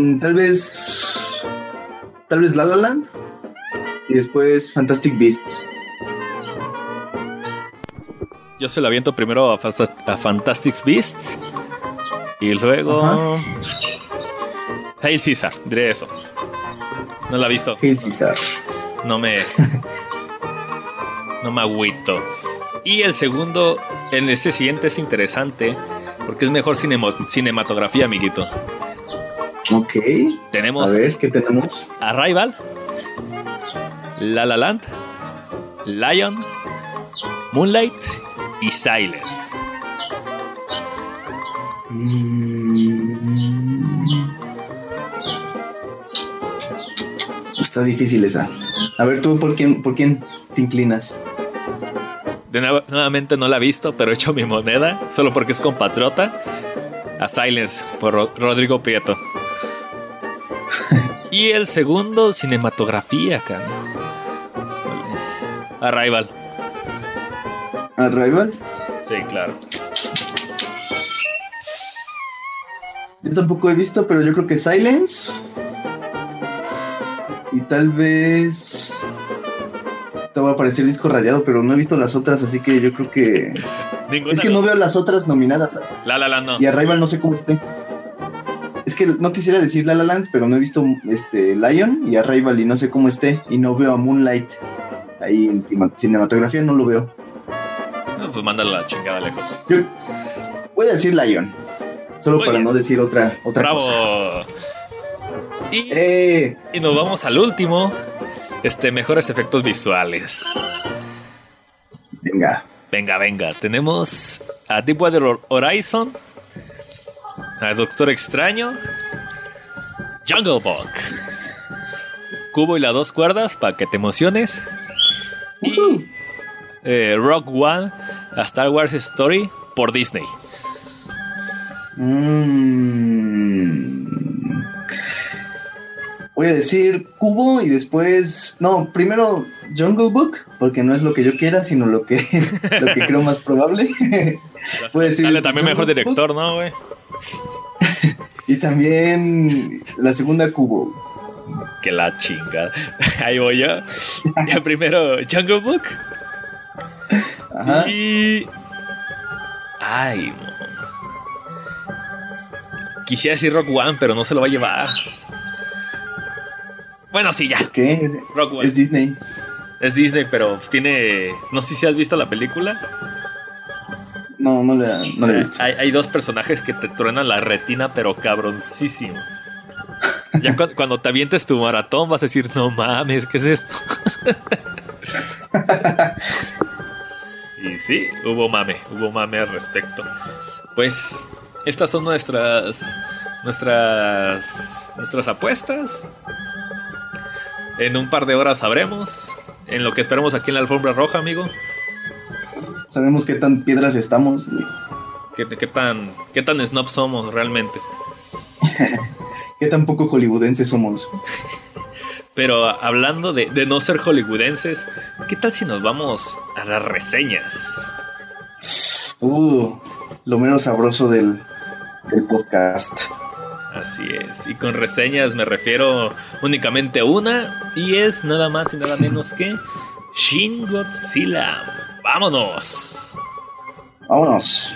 Mm, tal vez. Tal vez La La Land. Y después Fantastic Beasts. Yo se la aviento primero a, Fast- a Fantastic Beasts. Y luego. Uh-huh. Hail Caesar, diré eso. No la he visto. Hail Caesar. No me. No me agüito. Y el segundo, en este siguiente es interesante porque es mejor cinemo- cinematografía, amiguito. Ok. Tenemos. A ver, ¿qué tenemos? Arrival, La La Land, Lion, Moonlight y Silence. Mm. Está difícil esa. A ver, tú, ¿por quién, por quién te inclinas? De nuevo, nuevamente no la he visto, pero he hecho mi moneda, solo porque es compatriota, a Silence, por Rod- Rodrigo Prieto. Y el segundo, cinematografía, acá. Arrival. ¿Arrival? Sí, claro. Yo tampoco he visto, pero yo creo que Silence. Y tal vez... Te va a parecer disco rayado, pero no he visto las otras, así que yo creo que... es que no veo las otras nominadas. La La Land no. Y Arrival no sé cómo esté. Es que no quisiera decir La La Land, pero no he visto este Lion y Arrival y no sé cómo esté. Y no veo a Moonlight. Ahí en cinematografía no lo veo. No, pues mándalo a la chingada lejos. Yo voy a decir Lion. Solo Muy para bien. No decir otra, otra Bravo. Cosa. ¡Bravo! Y, eh. y nos vamos al último... Este, mejores efectos visuales. Venga. Venga, venga. Tenemos a Deepwater Horizon, a Doctor Extraño, Jungle Book, Cubo y las dos cuerdas, para que te emociones. Uh-huh. Y eh, Rock One, a Star Wars Story por Disney. Mmm... Voy a decir Cubo y después... No, primero Jungle Book, porque no es lo que yo quiera, sino lo que, lo que creo más probable. Voy a decir Dale, también Jungle mejor director, Book. ¿No, güey? Y también la segunda Cubo. Que la chinga. Ahí voy yo. Ya primero Jungle Book. Ajá. Y... Ay, no. Quisiera decir Rock One, pero no se lo va a llevar. Bueno, sí, ya. ¿Qué? Rockwell. Es Disney. Es Disney, pero tiene... No sé si has visto la película. No, no la no he visto. Hay, hay dos personajes que te truenan la retina, pero cabroncísimo. Ya cu- cuando te avientes tu maratón vas a decir, no mames, ¿qué es esto? Y sí, hubo mame. Hubo mame al respecto. Pues, estas son nuestras... Nuestras... Nuestras apuestas... En un par de horas sabremos. En lo que esperamos aquí en la alfombra roja, amigo. Sabemos qué tan piedras estamos. Qué, qué tan qué tan snob somos realmente. Qué tan poco hollywoodenses somos. Pero hablando de, de no ser hollywoodenses, ¿qué tal si nos vamos a las reseñas? Uh, lo menos sabroso del, del podcast. Así es, y con reseñas me refiero únicamente a una, y es nada más y nada menos que Shin Godzilla. ¡Vámonos! ¡Vámonos!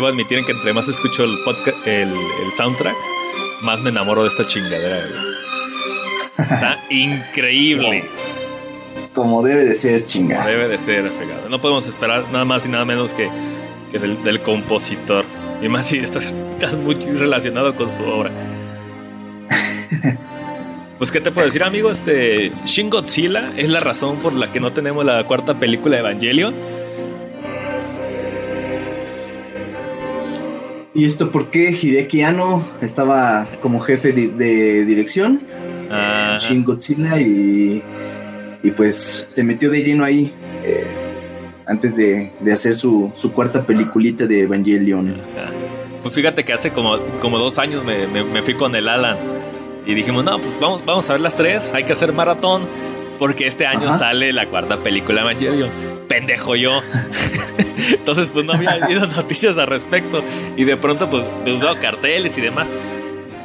debo admitir que entre más escucho el podcast, el, el soundtrack, más me enamoro de esta chingadera. Está increíble. Como debe de ser, chingada. Debe de ser, fregado. No podemos esperar nada más y nada menos que, que del, del compositor. Y más si estás, estás muy relacionado con su obra. Pues, ¿qué te puedo decir, amigo? Este, Shin Godzilla es la razón por la que no tenemos la cuarta película de Evangelion. ¿Y esto por qué Hideki Anno estaba como jefe de, de dirección? Ah. Shin Godzilla y... Y pues se metió de lleno ahí eh, antes de, de hacer su, su cuarta peliculita de Evangelion. Ajá. Pues fíjate que hace como, como dos años me, me, me fui con el Alan y dijimos, no, pues vamos, vamos a ver las tres, hay que hacer maratón porque este año Ajá. sale la cuarta película de Evangelion. Pendejo yo. Entonces pues no había habido noticias al respecto y de pronto pues veo carteles y demás.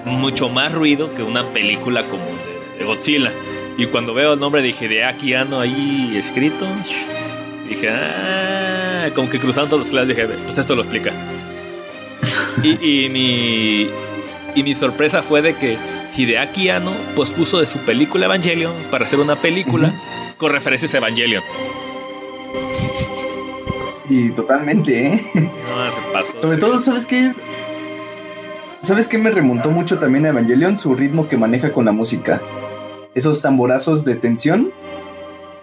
Mucho más ruido que una película como de, de Godzilla. Y cuando veo el nombre de Hideaki Anno ahí escrito, dije, ah, como que cruzando los clavos, dije, pues esto lo explica. y, y, mi, y mi sorpresa fue de que Hideaki Anno pospuso de su película Evangelion para hacer una película uh-huh. con referencias a Evangelion. Y totalmente, ¿eh? No, se pasó. Sobre todo, ¿sabes qué? ¿Sabes qué me remontó mucho también a Evangelion? Su ritmo que maneja con la música. Esos tamborazos de tensión,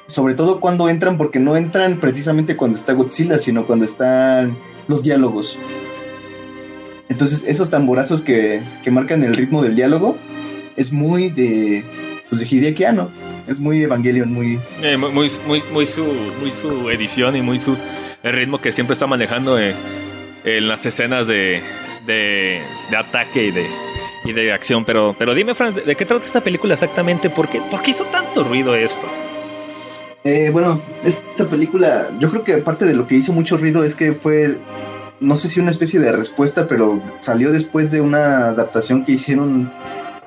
sobre todo cuando entran, porque no entran precisamente cuando está Godzilla, sino cuando están los diálogos. Entonces esos tamborazos que, que marcan el ritmo del diálogo es muy de, pues de Hideaki Anno, es muy Evangelion, muy... Eh, muy, muy, muy, muy, su, muy su edición y muy su el ritmo que siempre está manejando en, en las escenas de, de, de ataque y de... y de acción, pero, pero dime, Franz, ¿de qué trata esta película exactamente? ¿Por qué, por qué hizo tanto ruido esto? Eh, bueno, esta película, yo creo que parte de lo que hizo mucho ruido es que fue, no sé si una especie de respuesta, pero salió después de una adaptación que hicieron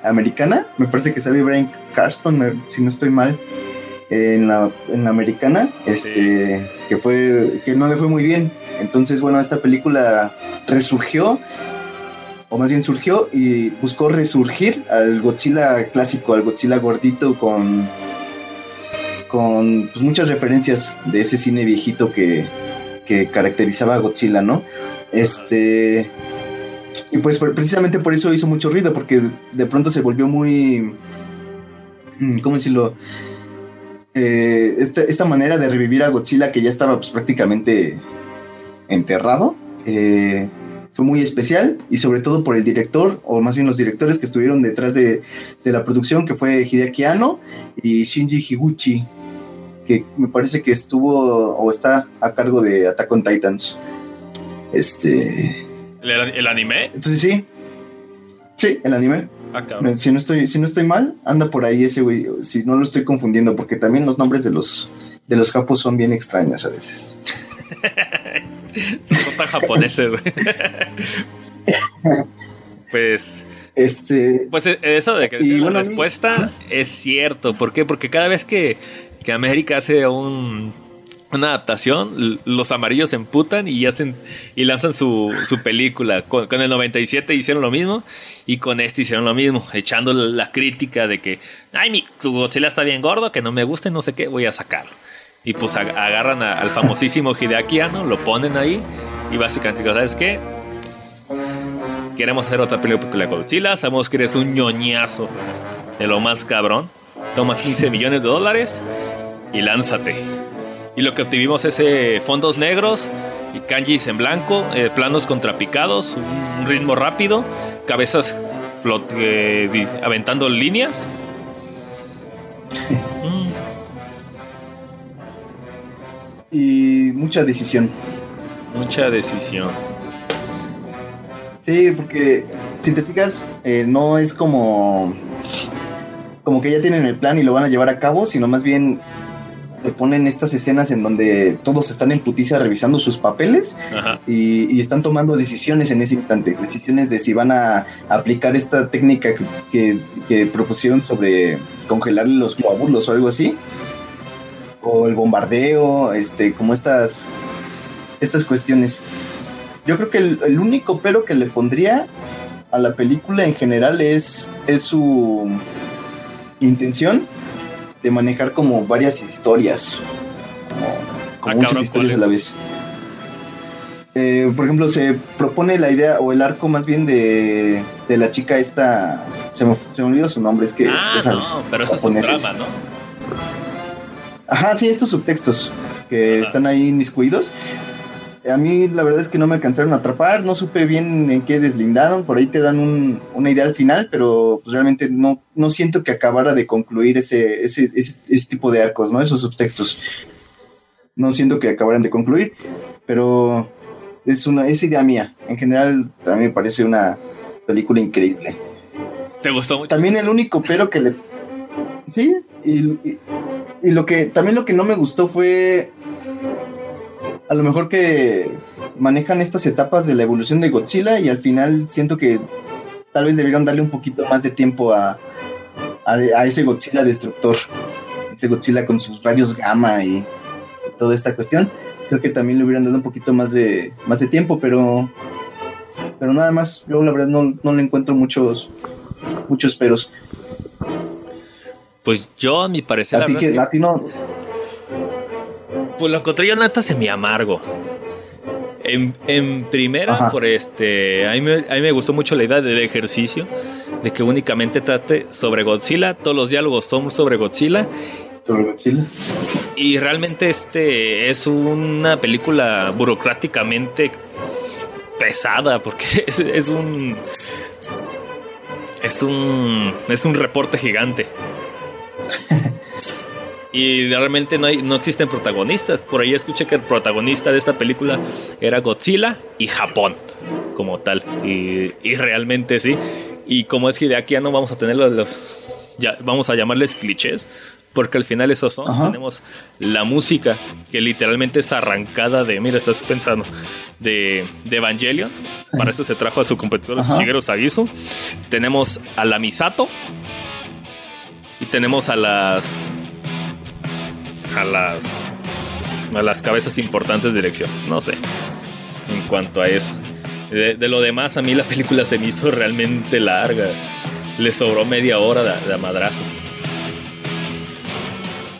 americana. Me parece que sale Bryan Cranston, si no estoy mal, en la, en la americana, sí. este, que fue, que no le fue muy bien. Entonces, bueno, esta película resurgió. O más bien surgió y buscó resurgir al Godzilla clásico, al Godzilla gordito con, con pues, muchas referencias de ese cine viejito que, que caracterizaba a Godzilla, ¿no? Este, y pues precisamente por eso hizo mucho ruido, porque de pronto se volvió muy... ¿Cómo decirlo? Eh, esta, esta manera de revivir a Godzilla que ya estaba pues, prácticamente enterrado. Eh... Fue muy especial y sobre todo por el director, o más bien los directores que estuvieron detrás de, de la producción, que fue Hideaki Anno y Shinji Higuchi, que me parece que estuvo o está a cargo de Attack on Titans. Este... ¿El, el anime? Entonces sí. Sí, el anime. Ah, cabrón. Si no estoy, si no estoy mal, anda por ahí ese güey, si no lo estoy confundiendo, porque también los nombres de los, de los japos son bien extraños a veces. Son tan japoneses. Pues este pues eso de que y bueno, la respuesta es cierto. ¿Por qué? Porque cada vez que, que América hace un, una adaptación, los amarillos se emputan y hacen y lanzan su, su película. Con, con el noventa y siete hicieron lo mismo y con este hicieron lo mismo, echando la crítica de que ay, mi tu Godzilla está bien gordo, que no me gusta y no sé qué, voy a sacarlo. Y pues agarran a, al famosísimo Hideaki Anno, lo ponen ahí y básicamente, ¿sabes qué? Queremos hacer otra película con Godzilla, sabemos que eres un ñoñazo de lo más cabrón. Toma quince millones de dólares y lánzate. Y lo que obtuvimos es eh, fondos negros y kanjis en blanco, eh, planos contrapicados, un, un ritmo rápido, cabezas flot- eh, aventando líneas. Y mucha decisión. Mucha decisión. Sí, porque si te fijas, eh, no es como como que ya tienen el plan y lo van a llevar a cabo, sino más bien le ponen estas escenas en donde todos están en putiza revisando sus papeles y, y están tomando decisiones en ese instante. Decisiones de si van a aplicar esta técnica que, que, que propusieron sobre congelar los glóbulos o algo así. O el bombardeo, este, como estas estas cuestiones. Yo creo que el, el único pero que le pondría a la película en general es, es su intención de manejar como varias historias, como, como ah, muchas cabrón, historias a la vez. Eh, por ejemplo, se propone la idea o el arco más bien de, de la chica esta, se me, se me olvidó su nombre, es que ah, ya sabes, no, pero esa es su trama, ¿no? Ajá, sí, estos subtextos que Ajá. están ahí inmiscuidos. A mí la verdad es que no me alcanzaron a atrapar, no supe bien en qué deslindaron, por ahí te dan un, una idea al final, pero pues realmente no, no siento que acabara de concluir ese, ese, ese, ese tipo de arcos, ¿no? Esos subtextos. No siento que acabaran de concluir, pero es una, es idea mía. En general, a mí me parece una película increíble. ¿Te gustó mucho? También el único pero que le... Sí, y, y, y lo que también lo que no me gustó fue... A lo mejor que manejan estas etapas de la evolución de Godzilla y al final siento que tal vez debieron darle un poquito más de tiempo a, a, a ese Godzilla destructor, ese Godzilla con sus rayos gamma y toda esta cuestión. Creo que también le hubieran dado un poquito más de más de tiempo, pero pero nada más. Yo la verdad no, no le encuentro muchos muchos peros. Pues yo a mi parecer... A ti que, que... a ti no... Pues lo encontré yo neta semi amargo. En, en primera, Ajá. por este. A mí, me, a mí me gustó mucho la idea del ejercicio. De que únicamente trate sobre Godzilla. Todos los diálogos son sobre Godzilla. Sobre Godzilla. Y realmente este es una película burocráticamente pesada. Porque es, es un. Es un. Es un reporte gigante. Y realmente no, hay, no existen protagonistas. Por ahí escuché que el protagonista de esta película era Godzilla y Japón como tal. Y, y realmente sí. Y como es que de aquí ya no vamos a tener los... los ya, vamos a llamarles clichés. Porque al final esos son. Ajá. Tenemos la música que literalmente es arrancada de... Mira, estás pensando. De, de Evangelion. Para eso se trajo a su competidor, Shigeru Sagisu. Tenemos a la Misato. Y tenemos a las... A las, a las cabezas importantes de dirección, no sé, en cuanto a eso. De, de lo demás, a mí la película se me hizo realmente larga. Le sobró media hora de, de madrazos.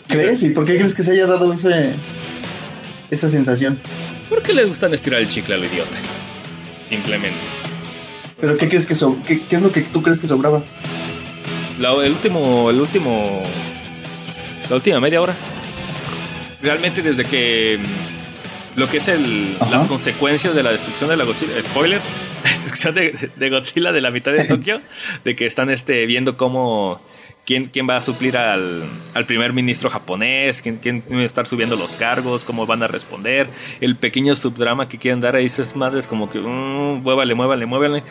¿Crees? ¿Y por qué crees que se haya dado ese, esa sensación? Porque le gustan estirar el chicle al idiota, simplemente. ¿Pero qué crees que so- qué, qué es lo que tú crees que sobraba? La, el último, el último, la última media hora. Realmente desde que lo que es el, las consecuencias de la destrucción de la Godzilla, spoilers, la destrucción de, de Godzilla de la mitad de Tokio, de que están este, viendo cómo quién, quién va a suplir al, al primer ministro japonés, quién, quién va a estar subiendo los cargos, cómo van a responder, el pequeño subdrama que quieren dar ahí, es más, es como que mmm, muévale, muévale, muévale,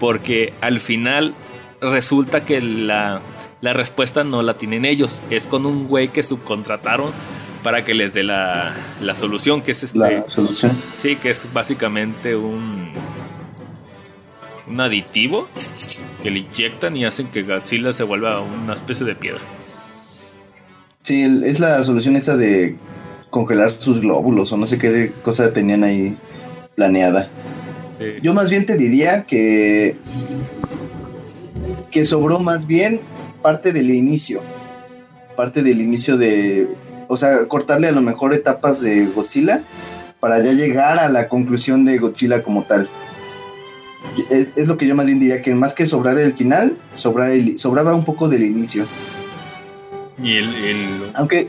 porque al final resulta que la, la respuesta no la tienen ellos, es con un güey que subcontrataron para que les dé la, la solución, que es este, la solución. Sí, que es básicamente un un aditivo que le inyectan y hacen que Godzilla se vuelva una especie de piedra. Sí, es la solución esa de congelar sus glóbulos o no sé qué cosa tenían ahí planeada. Sí. Yo más bien te diría que que sobró más bien parte del inicio, parte del inicio de... O sea, cortarle a lo mejor etapas de Godzilla para ya llegar a la conclusión de Godzilla como tal. Es, es lo que yo más bien diría, que más que sobrar el final, sobra el, sobraba un poco del inicio. Y el... el Aunque...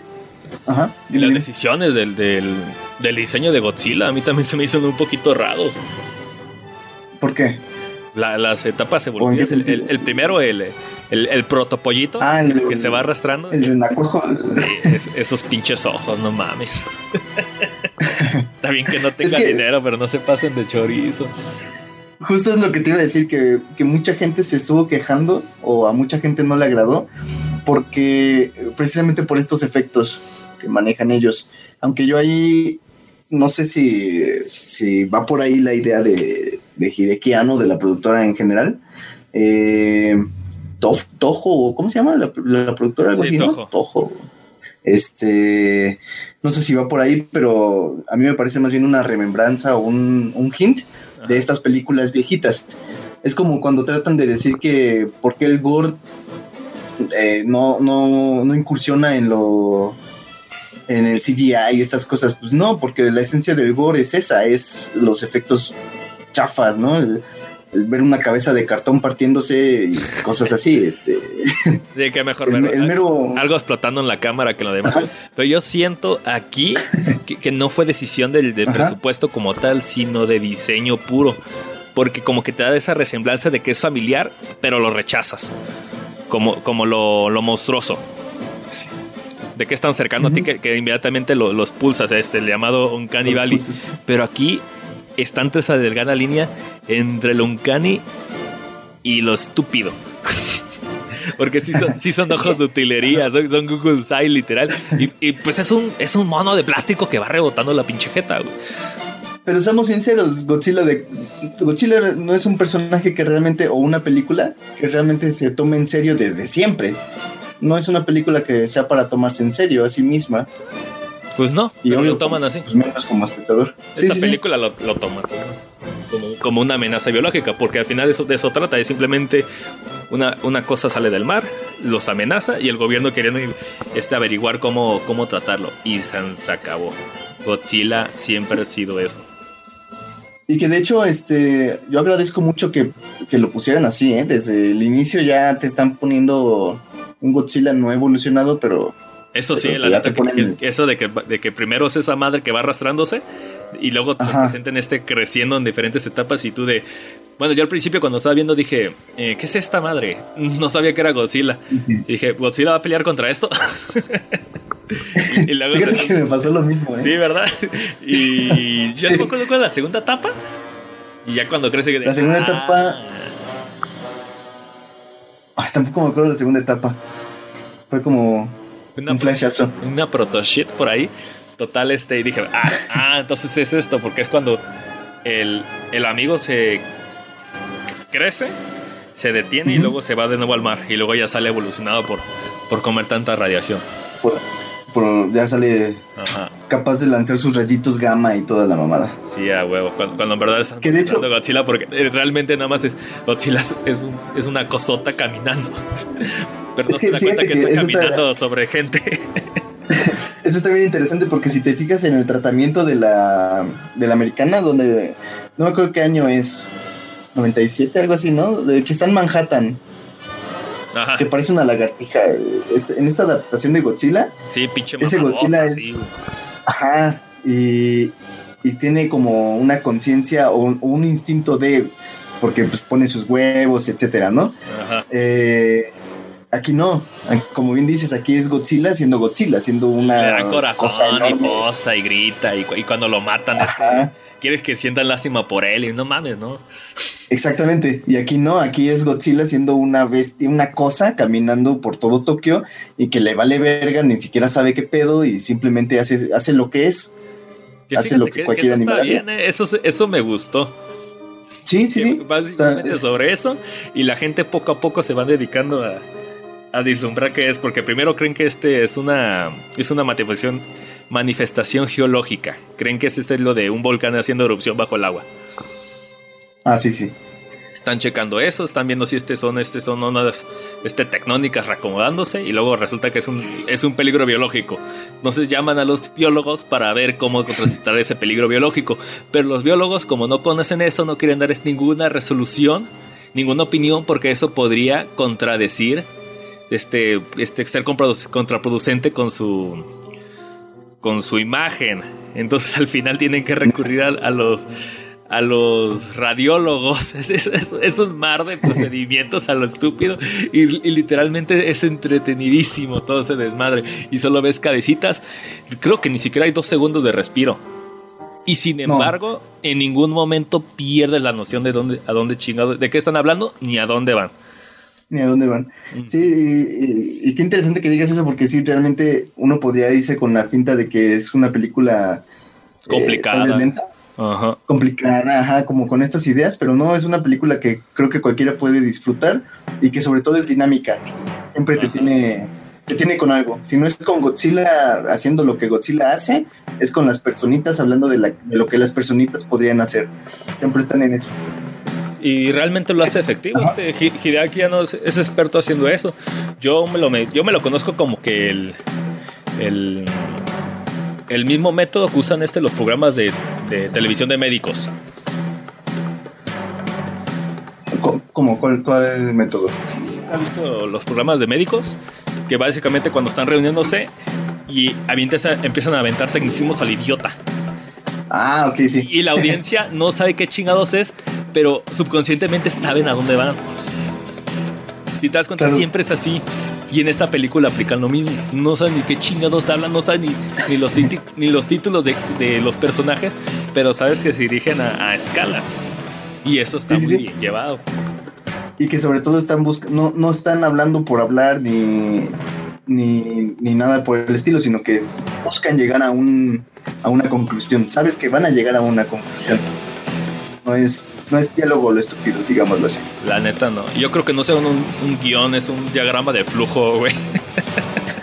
Ajá. Y las decisiones del, del, del diseño de Godzilla a mí también se me hicieron un poquito raros. ¿Por qué? La, las etapas evolutivas. El, el, el primero, el, el, el protopollito, ah, el, el que se va arrastrando. El renacuajo. Es, esos pinches ojos, no mames. Está bien que no tenga es que, dinero, pero no se pasen de chorizo. Justo es lo que te iba a decir, que, que mucha gente se estuvo quejando o a mucha gente no le agradó, porque precisamente por estos efectos que manejan ellos. Aunque yo ahí no sé si, si va por ahí la idea de... de Hideki Anno, de la productora en general, eh, Toho, ¿cómo se llama la, la productora? Algo sí, así, Toho. ¿No? Toho. Este, no sé si va por ahí, pero a mí me parece más bien una remembranza o un, un hint de estas películas viejitas. Es como cuando tratan de decir que por qué el gore eh, no, no, no incursiona en lo... en el C G I y estas cosas. Pues no, porque la esencia del gore es esa, es los efectos chafas, ¿no? El, el ver una cabeza de cartón partiéndose y cosas así, este. Sí, que mejor el, ver el mero... algo explotando en la cámara que lo demás. Ajá. Pero yo siento aquí que, que no fue decisión del, del presupuesto como tal, sino de diseño puro, porque como que te da esa resemblanza de que es familiar, pero lo rechazas como, como lo, lo monstruoso. De que están cercano uh-huh. a ti que, que inmediatamente lo, los pulsas, este, el llamado Uncanny Valley. Pero aquí está entre esa delgada línea entre el Uncanny y lo estúpido. Porque sí son, sí son ojos de utilería, son, son Google Sight literal. Y, y pues es un, es un mono de plástico que va rebotando la pinche jeta, güey. Pero seamos sinceros, Godzilla de Godzilla no es un personaje que realmente, o una película que realmente se tome en serio desde siempre. No es una película que sea para tomarse en serio a sí misma. Pues no, y pero lo toman como, así. Pues menos como espectador. Esta sí, sí, película sí. Lo, lo toman como, como una amenaza biológica, porque al final de eso, de eso trata. Es simplemente una, una cosa sale del mar, los amenaza y el gobierno queriendo este, averiguar cómo, cómo tratarlo. Y se, se acabó. Godzilla siempre ha sido eso. Y que de hecho, este, yo agradezco mucho que, que lo pusieran así, ¿eh? Desde el inicio ya te están poniendo... un Godzilla no evolucionado, pero... Eso sí, pero la que ponen... que eso de que, de que primero es esa madre que va arrastrándose y luego te presentan este creciendo en diferentes etapas y tú de... Bueno, yo al principio cuando estaba viendo dije, eh, ¿qué es esta madre? No sabía que era Godzilla. Uh-huh. Y dije, ¿Godzilla va a pelear contra esto? y, y luego fíjate se... que me pasó lo mismo, ¿eh? Sí, ¿verdad? Y yo tampoco recuerdo la segunda etapa y ya cuando crece... La segunda ah, etapa... Ay, tampoco me acuerdo de la segunda etapa. Fue como una un flashazo. Pro, una protoshit por ahí. Total, este, y dije, ah, ah, entonces es esto, porque es cuando el, el amigo se crece, se detiene uh-huh. y luego se va de nuevo al mar. Y luego ya sale evolucionado por, por comer tanta radiación. Por, por, ya sale Ajá. capaz de lanzar sus rayitos gamma y toda la mamada. Sí, a huevo. Cuando, cuando en verdad es Godzilla, porque realmente nada más es Godzilla es, es, un, es una cosota caminando. Pero no es que se da cuenta que, que está caminando está, sobre gente. Eso está bien interesante porque si te fijas en el tratamiento de la, de la americana, donde no me acuerdo qué año es, noventa y siete, algo así, ¿no? De, que está en Manhattan. Ajá. Que parece una lagartija. En esta adaptación de Godzilla, sí, pinche ese Godzilla boca, es... Sí. Ajá, y, y tiene como una conciencia o, o un instinto de... Porque pues, pone sus huevos, etcétera, ¿no? Ajá. Eh, aquí no. Como bien dices, aquí es Godzilla siendo Godzilla, siendo una... Le da corazón cosa y posa y grita y, y cuando lo matan... Ajá. Este, quieres que sientan lástima por él y no mames, ¿no? Exactamente, y aquí no, aquí es Godzilla siendo una bestia, una cosa caminando por todo Tokio y que le vale verga, ni siquiera sabe qué pedo y simplemente hace, hace lo que es, que hace lo que, que cualquier que eso animal. Está bien, ¿eh? eso, eso me gustó. Sí, sí, sí. Básicamente está, es... sobre eso y la gente poco a poco se va dedicando a, a vislumbrar qué es, porque primero creen que este es una es una manifestación, manifestación geológica, creen que este es lo de un volcán haciendo erupción bajo el agua. Ah, sí, sí. Están checando eso, están viendo si este son, este son ondas este, tectónicas reacomodándose y luego resulta que es un, es un peligro biológico. Entonces llaman a los biólogos para ver cómo contrarrestar ese peligro biológico. Pero los biólogos, como no conocen eso, no quieren dar ninguna resolución, ninguna opinión, porque eso podría contradecir, este, este ser contraproducente con su, con su imagen. Entonces al final tienen que recurrir a, a los... a los radiólogos, esos mar de procedimientos a lo estúpido y, y literalmente es entretenidísimo todo ese desmadre y solo ves cabecitas, creo que ni siquiera hay dos segundos de respiro y sin embargo no. En ningún momento pierdes la noción de dónde, a dónde chingados, de qué están hablando ni a dónde van. Ni a dónde van. Sí, y, y, y qué interesante que digas eso porque sí, realmente uno podría irse con la finta de que es una película complicada, eh, tal vez lenta. Ajá. Complicada, ajá, como con estas ideas, pero no, es una película que creo que cualquiera puede disfrutar y que sobre todo es dinámica, siempre te ajá. tiene que tiene con algo. Si no es con Godzilla haciendo lo que Godzilla hace, es con las personitas hablando de, la, de lo que las personitas podrían hacer. Siempre están en eso. Y realmente lo hace efectivo. Ajá. Este Hideaki ya no es, es experto haciendo eso. Yo me lo, me, yo me lo conozco como que el, el, el mismo método que usan este los programas de, de televisión de médicos. ¿Cómo? ¿Cuál, cuál método? ¿Has visto los programas de médicos? Que básicamente cuando están reuniéndose y avientas, empiezan a aventar tecnicismos al idiota. Ah, ok, sí. Y la audiencia no sabe qué chingados es, pero subconscientemente saben a dónde van. Si te das cuenta, claro, siempre es así. Y en esta película aplican lo mismo. No saben ni qué chingados hablan, no saben ni, ni, los, titi, ni los títulos de, de los personajes, pero sabes que se dirigen a, a escalas. Y eso está sí, muy sí, bien sí. llevado. Y que sobre todo están busc- no, no están hablando por hablar ni, ni, ni nada por el estilo, sino que buscan llegar a, un, a una conclusión. Sabes que van a llegar a una conclusión. No es, no es diálogo lo estúpido, digámoslo así. La neta no. Yo creo que no sea un, un, un guión, es un diagrama de flujo, güey.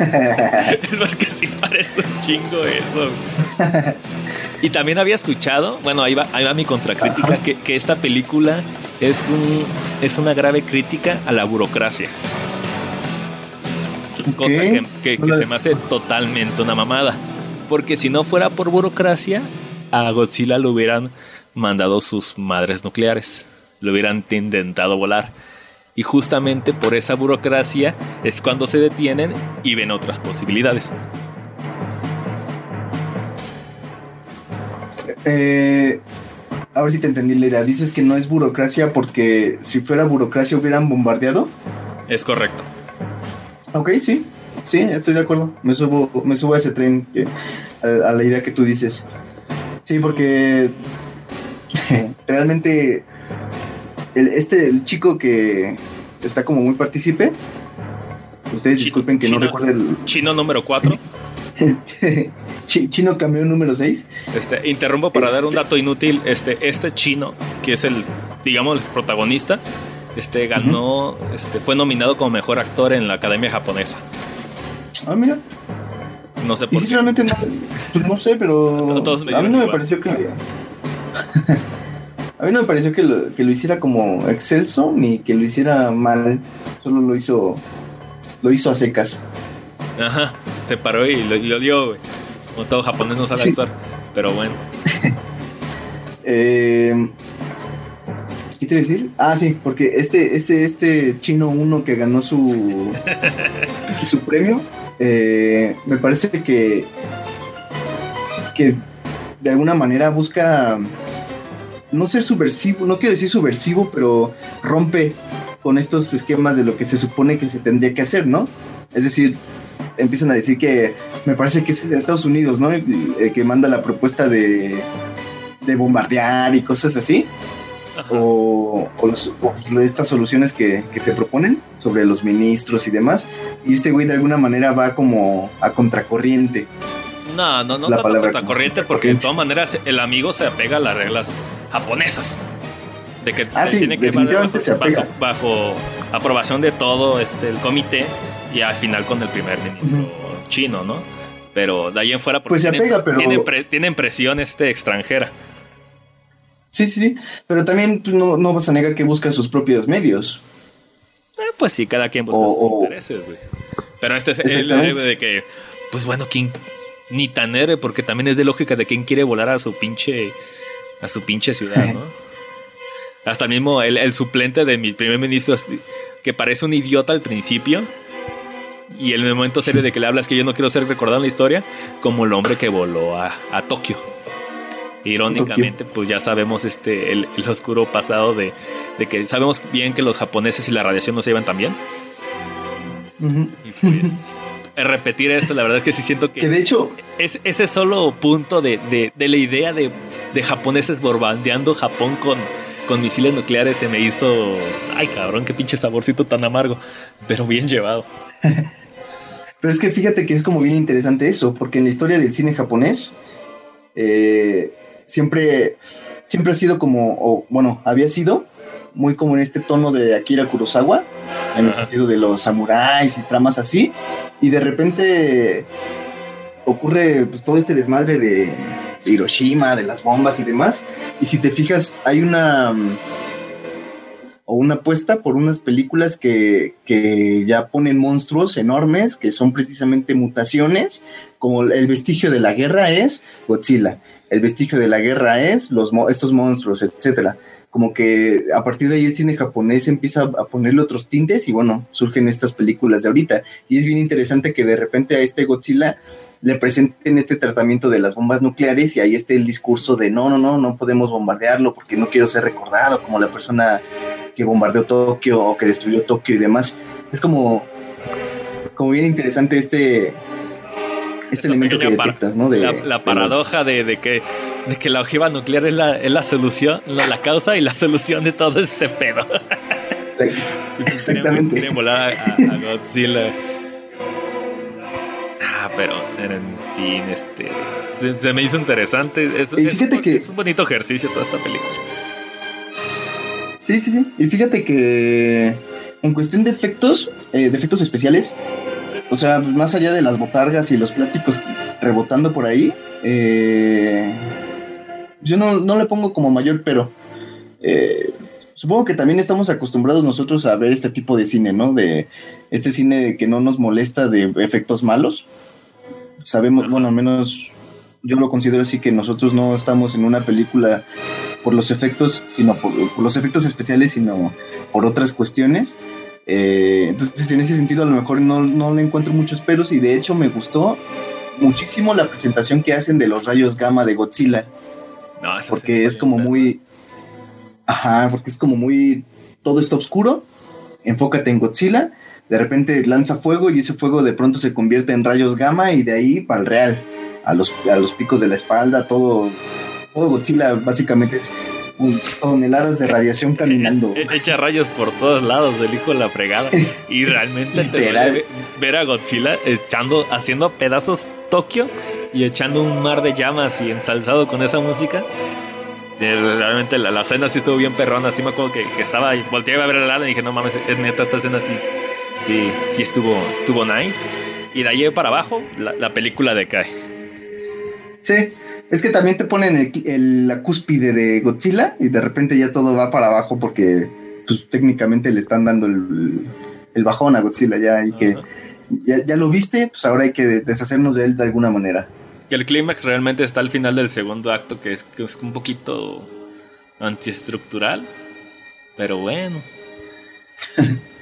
Es porque sí parece un chingo eso. Y también había escuchado, bueno, ahí va, ahí va mi contracrítica, que, que esta película es un es una grave crítica a la burocracia. Okay. Cosa que, que, que se me hace totalmente una mamada. Porque si no fuera por burocracia, a Godzilla le hubieran mandado sus madres nucleares. Lo hubieran intentado volar. Y justamente por esa burocracia es cuando se detienen y ven otras posibilidades. Eh, ahora sí te entendí, Leira. Dices que no es burocracia porque si fuera burocracia hubieran bombardeado. Es correcto. Ok, sí, sí, estoy de acuerdo. Me subo, me subo a ese tren que, a, a la idea que tú dices. Sí, porque realmente el, este el chico que está como muy partícipe. Ustedes Ch- disculpen que Chino, no recuerde el Chino número cuatro. Chino camión número seis. Este, interrumpo para este. dar un dato inútil. Este, este chino, que es el, digamos, el protagonista, este ganó, uh-huh. este, fue nominado como mejor actor en la Academia Japonesa. Ah, mira. No sé por qué. Si realmente no, no sé, pero a mí no me pareció que a mí no me pareció que lo, que lo hiciera como excelso ni que lo hiciera mal. Solo lo hizo, lo hizo a secas. Ajá, se paró y lo, y lo dio, güey. Como todo japonés no sabe sí. actuar, pero bueno. eh, ¿Qué te iba a decir? Ah, sí, porque este, este, este chino uno que ganó su su premio, eh, me parece que que de alguna manera busca no ser subversivo, no quiero decir subversivo, pero rompe con estos esquemas de lo que se supone que se tendría que hacer, ¿no? Es decir, empiezan a decir que me parece que es Estados Unidos, ¿no? El que manda la propuesta de, de bombardear y cosas así. O, o, los, o estas soluciones que, que te proponen sobre los ministros y demás. Y este güey de alguna manera va como a contracorriente. No, no, no, no tanto contracorriente, porque de todas maneras el amigo se apega a las reglas japonesas. De que ah, sí, tiene que bajo, se bajo, bajo aprobación de todo este, el comité. Y al final con el primer ministro uh-huh. chino, ¿no? Pero de ahí en fuera... Pues se tienen, apega, pero... Tienen, pre, tienen presión este, extranjera. Sí, sí, sí. Pero también no, no vas a negar que busca sus propios medios. Eh, pues sí, cada quien busca o, sus o... intereses, güey. Pero este es el héroe de que... Pues bueno, ¿quién? Ni tan héroe, porque también es de lógica de quién quiere volar a su pinche... A su pinche ciudad, ¿no? Hasta mismo el, el suplente de mi primer ministro, que parece un idiota al principio... Y el momento serio de que le hablas es que yo no quiero ser recordado en la historia como el hombre que voló a, a Tokio. Irónicamente, Tokio. Pues ya sabemos este el, el oscuro pasado de, de que sabemos bien que los japoneses y la radiación no se llevan tan bien. Uh-huh. Y pues repetir eso, la verdad es que sí siento que... Que de hecho... Es, ese solo punto de, de, de la idea de, de japoneses bombardeando Japón con... con misiles nucleares se me hizo... Ay, cabrón, qué pinche saborcito tan amargo. Pero bien llevado. Pero es que fíjate que es como bien interesante eso, porque en la historia del cine japonés eh, siempre, siempre ha sido como... O, bueno, había sido muy como en este tono de Akira Kurosawa, en el sentido de los samuráis y tramas así, y de repente ocurre pues todo este desmadre de Hiroshima, de las bombas y demás, y si te fijas hay una o una apuesta por unas películas que, que ya ponen monstruos enormes, que son precisamente mutaciones, como el vestigio de la guerra es Godzilla, el vestigio de la guerra es los estos monstruos, etcétera. Como que a partir de ahí el cine japonés empieza a ponerle otros tintes y bueno, surgen estas películas de ahorita. Y es bien interesante que de repente a este Godzilla le presenten este tratamiento de las bombas nucleares y ahí esté el discurso de no, no, no, no podemos bombardearlo porque no quiero ser recordado como la persona que bombardeó Tokio o que destruyó Tokio y demás. Es como, como bien interesante este... este elemento que detectas, ¿no? De, la, la paradoja de, los... de, de, que, de que la ojiva nuclear es la, es la solución, la, la causa y la solución de todo este pedo. Exactamente. Quieren volar a, a Godzilla. Ah, pero en fin, este, se, se me hizo interesante. Es, y fíjate es, que, es un bonito ejercicio toda esta película. Sí, sí, sí. Y fíjate que en cuestión de efectos, eh, de efectos especiales, o sea, más allá de las botargas y los plásticos rebotando por ahí, eh, yo no, no le pongo como mayor, pero eh, supongo que también estamos acostumbrados nosotros a ver este tipo de cine, ¿no? De este cine que no nos molesta de efectos malos. Sabemos, bueno, al menos yo lo considero así, que nosotros no estamos en una película por los efectos, sino por, por los efectos especiales, sino por otras cuestiones. Eh, entonces en ese sentido a lo mejor no, no le encuentro muchos peros, y de hecho me gustó muchísimo la presentación que hacen de los rayos gamma de Godzilla, no, porque es como bien, muy ajá, porque es como muy todo está oscuro, enfócate en Godzilla, de repente lanza fuego y ese fuego de pronto se convierte en rayos gamma y de ahí para el real, a los, a los picos de la espalda, todo, todo Godzilla básicamente es toneladas de radiación caminando. Echa rayos por todos lados, el hijo de la fregada. Y realmente te duele ver a Godzilla echando, haciendo pedazos Tokio y echando un mar de llamas y ensalzado con esa música. Realmente la, la escena sí estuvo bien perrona. Así me acuerdo que, que estaba, volteé a ver a la Lana y dije, no mames, es neta esta escena, sí, sí, sí estuvo, estuvo nice. Y de ahí para abajo la, la película decae. Sí. Es que también te ponen el, el, la cúspide de Godzilla y de repente ya todo va para abajo porque pues, técnicamente le están dando el, el bajón a Godzilla. Ya hay que, ya, ya lo viste, pues ahora hay que deshacernos de él de alguna manera. Y el clímax realmente está al final del segundo acto, que es, que es un poquito antiestructural, pero bueno.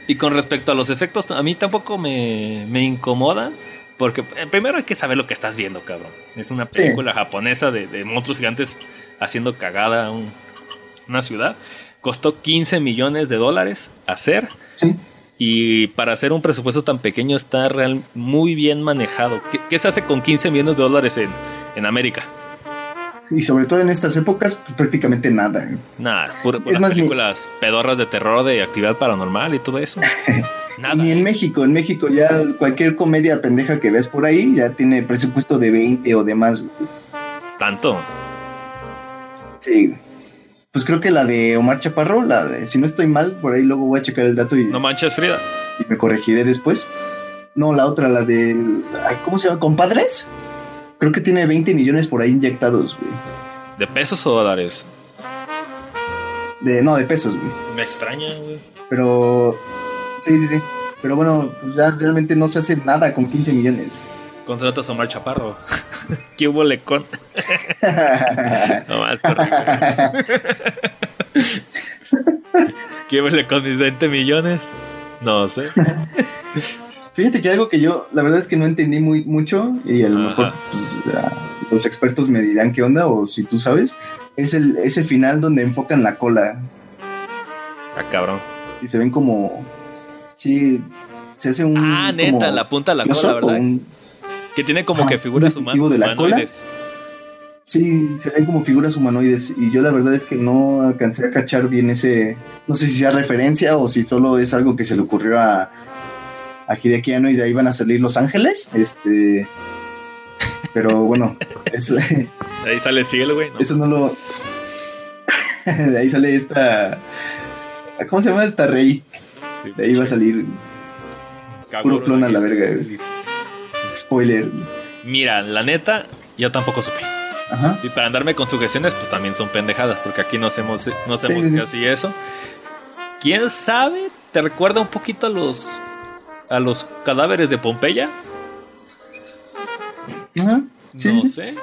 Y con respecto a los efectos, a mí tampoco me, me incomoda. Porque primero hay que saber lo que estás viendo, cabrón. Es una película sí. japonesa de, de monstruos gigantes haciendo cagada a un, una ciudad. Costó quince millones de dólares hacer. Sí. Y para hacer un presupuesto tan pequeño está real, muy bien manejado. ¿Qué, qué se hace con quince millones de dólares en, en América? Y sobre todo en estas épocas, pues, prácticamente nada. Nada, pura, pura es más películas ni... pedorras de terror, de actividad paranormal y todo eso. Nada. Ni en México, en México ya cualquier comedia pendeja que veas por ahí ya tiene presupuesto de veinte o de más. ¿Tanto? Sí. Pues creo que la de Omar Chaparro, la de, si no estoy mal, por ahí luego voy a checar el dato y... No manches, Frida. Y me corregiré después. No, la otra, la de... Ay, ¿cómo se llama? ¿Compadres? Creo que tiene veinte millones por ahí inyectados, güey. ¿De pesos o dólares? De, no, de pesos, güey. Me extraña, güey. Pero... Sí, sí, sí. Pero bueno, pues ya realmente no se hace nada con quince millones. Contratas a Omar Chaparro. ¿Qué hubo lecón? No más, ¿qué hubo lecón? ¿Mis veinte millones? No sé. Fíjate que algo que yo, la verdad es que no entendí muy mucho, y a lo Ajá. mejor pues, los expertos me dirán qué onda, o si tú sabes, es el, es el final donde enfocan la cola. Ah, cabrón. Y se ven como... Sí, se hace un... Ah, neta, la punta de la cola, ¿verdad? Un, que tiene como ah, que figuras humanas, de la humanoides. Cola. Sí, se ven como figuras humanoides. Y yo la verdad es que no alcancé a cachar bien ese... No sé si sea referencia o si solo es algo que se le ocurrió a... a Hideakiano, y de ahí van a salir Los Ángeles. Este... Pero bueno, eso... De ahí sale Cielo, güey. No. Eso no lo... De ahí sale esta... ¿Cómo se llama esta rey? sí, de ahí va a salir puro clon a la verga. Spoiler. Mira, la neta, yo tampoco supe. Ajá. Y para andarme con sugestiones, pues también son pendejadas, porque aquí no hacemos, no hacemos sí, casi sí. eso. ¿Quién sabe? ¿Te recuerda un poquito a los a los cadáveres de Pompeya? Ajá. Sí, no sí. sé.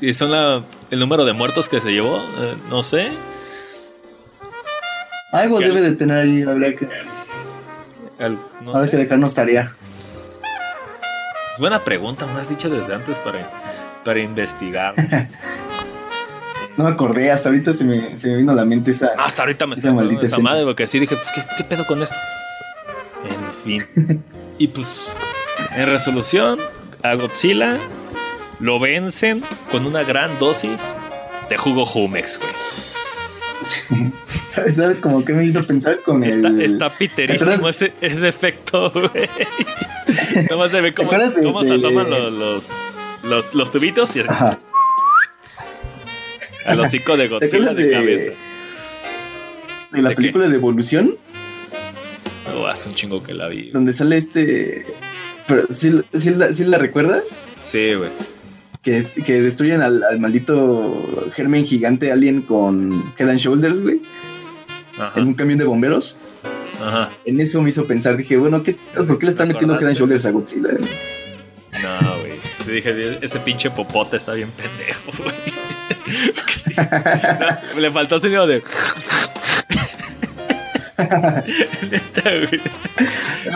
Y son la, el número de muertos que se llevó, eh, no sé. Algo debe al... de tener ahí, habría que... Al... No habrá sé. que dejarnos tarea. Es buena pregunta, me has dicho desde antes para, para investigar. No me acordé, hasta ahorita se me, se me vino a la mente esa... Hasta ahorita me esa maldita esa escena. Madre, porque sí dije, pues, ¿qué, qué pedo con esto? En fin. Y pues, en resolución, a Godzilla lo vencen con una gran dosis de jugo Jumex, güey. ¿Sabes cómo que me hizo pensar con está, el...? Está piterísimo ese, ese efecto, güey. Nomás se ve cómo, cómo de, se asoman de... los, los, los, los tubitos y así. Ajá. Al hocico de Godzilla de, de cabeza. ¿De la ¿De película qué? de Evolución? Oh, hace un chingo que la vi. Donde sale este... Pero, ¿sí, sí, la, ¿sí la recuerdas? Sí, güey. Que, que destruyen al, al maldito germen gigante alien con Head and Shoulders, güey. Ajá. En un camión de bomberos. Ajá. En eso me hizo pensar. Dije, bueno, ¿qué, ¿por qué le están metiendo Head and Shoulders a Godzilla? No, güey. Te dije, ese pinche popote está bien pendejo, güey. Sí. No, le faltó sonido de...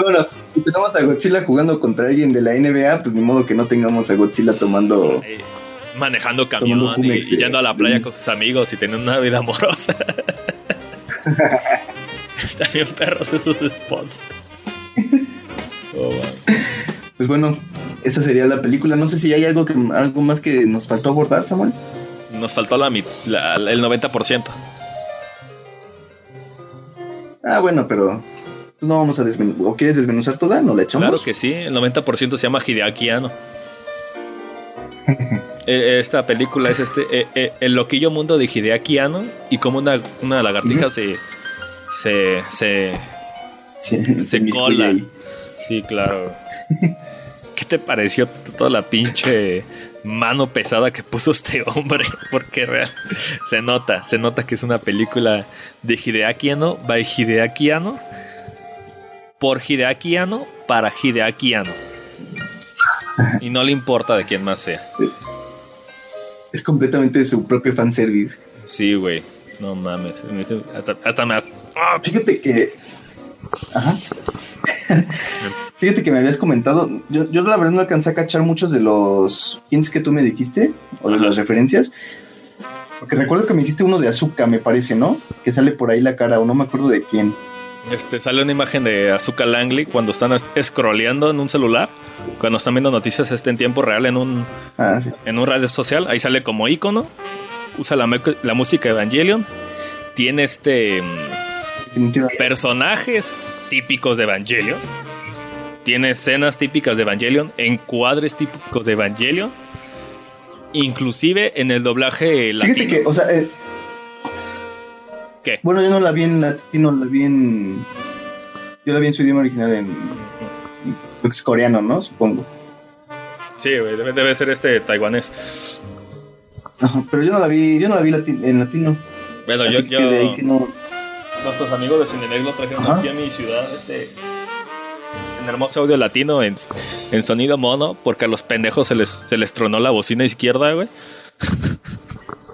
Bueno, si tenemos a Godzilla jugando contra alguien de la N B A, pues ni modo que no tengamos a Godzilla tomando eh, manejando camión tomando Jumex, y, y yendo a la playa eh, con sus amigos y teniendo una vida amorosa. Están bien perros esos spots. Oh, wow. Pues bueno, esa sería la película. No sé si hay algo que algo más que nos faltó abordar, Samuel. Nos faltó la, la, el noventa por ciento. Ah, bueno, pero no vamos a desmenuzar. ¿O quieres desmenuzar toda? ¿No la echamos? Claro que sí, el noventa por ciento se llama Hideaki Anno. eh, esta película es este eh, eh, el loquillo mundo de Hideaki Anno y cómo una, una lagartija uh-huh. se se se, sí, se, se cola. Sí, claro. ¿Qué te pareció toda la pinche mano pesada que puso este hombre? Porque real, se nota, se nota que es una película de Hideaki Anno, by Hideaki Anno, por Hideaki Anno, para Hideaki Anno. Y no le importa de quién más sea. Es completamente su propio fanservice. Sí, güey, no mames. Hasta, hasta me... ¡Oh! Fíjate que... Ajá. Fíjate que me habías comentado, yo, yo la verdad no alcancé a cachar muchos de los hints que tú me dijiste, o de Ajá. las referencias, porque recuerdo que me dijiste uno de Asuka, me parece, ¿no? Que sale por ahí la cara, o no me acuerdo de quién. Este, sale una imagen de Asuka Langley cuando están scrolleando en un celular, cuando están viendo noticias este en tiempo real en un, ah, sí. en un radio social, ahí sale como icono, usa la, la música de Evangelion, tiene este... personajes típicos de Evangelion, tiene escenas típicas de Evangelion, encuadres típicos de Evangelion, inclusive en el doblaje latino. Fíjate que, o sea, eh, ¿qué? Bueno, yo no la vi en latino, la vi en, yo la vi en su idioma original en, en coreano, ¿no? Supongo. Sí, debe, debe ser este taiwanés. Ajá, pero yo no la vi, yo no la vi lati- en latino. Bueno, Así yo, que yo... de ahí sí no. Nuestros amigos de Cinemex lo trajeron Ajá. aquí a mi ciudad este, en hermoso audio latino, en, en sonido mono, porque a los pendejos se les, se les tronó la bocina izquierda, güey.